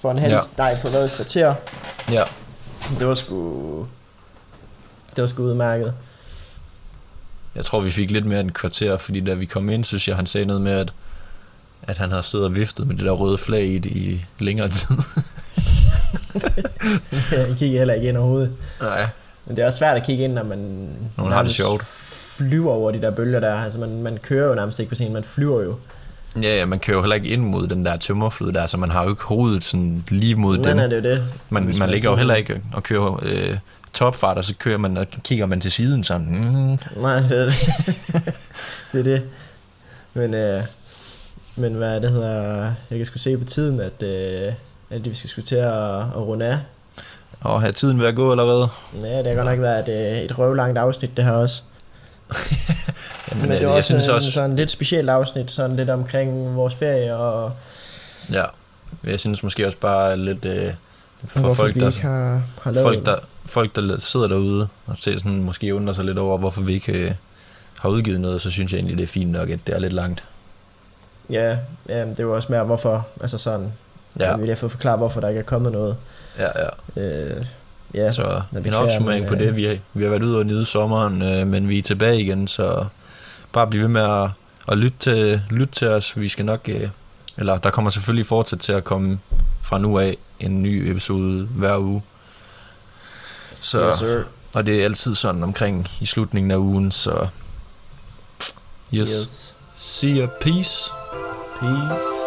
for en halv, ja. Nej, for noget kvarter. Ja. Det var sgu... Det var sgu udmærket. Jeg tror, vi fik lidt mere end kvarter, fordi da vi kom ind, synes jeg, han sagde noget med, at at han havde stået og viftet med det der røde flag i, i længere tid. Jeg kigger heller ikke ind overhovedet. Nej. Men det er også svært at kigge ind, når man Nogen har det sjovt. flyver over de der bølger der. Altså man, man kører jo nærmest ikke på scenen, man flyver jo. Ja, ja, man kører jo heller ikke ind mod den der tømmerflod der, så man har jo ikke hovedet sådan lige mod den. Nej, det er det. Man, man, man ligger jo heller ikke og kører øh, topfart, og så kører man og kigger man til siden sådan. Mm. Nej, det er det. Det er det. Men... Øh, Men hvad det hedder, jeg kan sgu se på tiden, at, øh, at vi skal sgu til at, at runde af. Og har tiden ved at gå, eller hvad? Ja, det har godt nok været et, et røvlangt afsnit, det her også. Jamen, men det var jeg også, synes en, også... sådan et lidt specielt afsnit, sådan lidt omkring vores ferie og... Ja, jeg synes måske også bare lidt øh, for folk der, har, har folk, der, folk, der sidder derude og ser sådan, måske undrer sig lidt over, hvorfor vi ikke øh, har udgivet noget, så synes jeg egentlig, det er fint nok, at det er lidt langt. Ja, ja, det er jo også mere hvorfor, altså sådan, ja. Vi vil derfor forklare, hvorfor der ikke er kommet noget. Ja, ja. Øh, ja så en opsummering på det, vi har, vi har været ude og nyde sommeren, øh, men vi er tilbage igen, så bare blive ved med at, at lytte, til, lytte til os. Vi skal nok, øh, eller der kommer selvfølgelig fortsat til at komme fra nu af en ny episode hver uge. Så, yes, og det er altid sådan omkring i slutningen af ugen, så yes. yes. See ya, peace. Peace.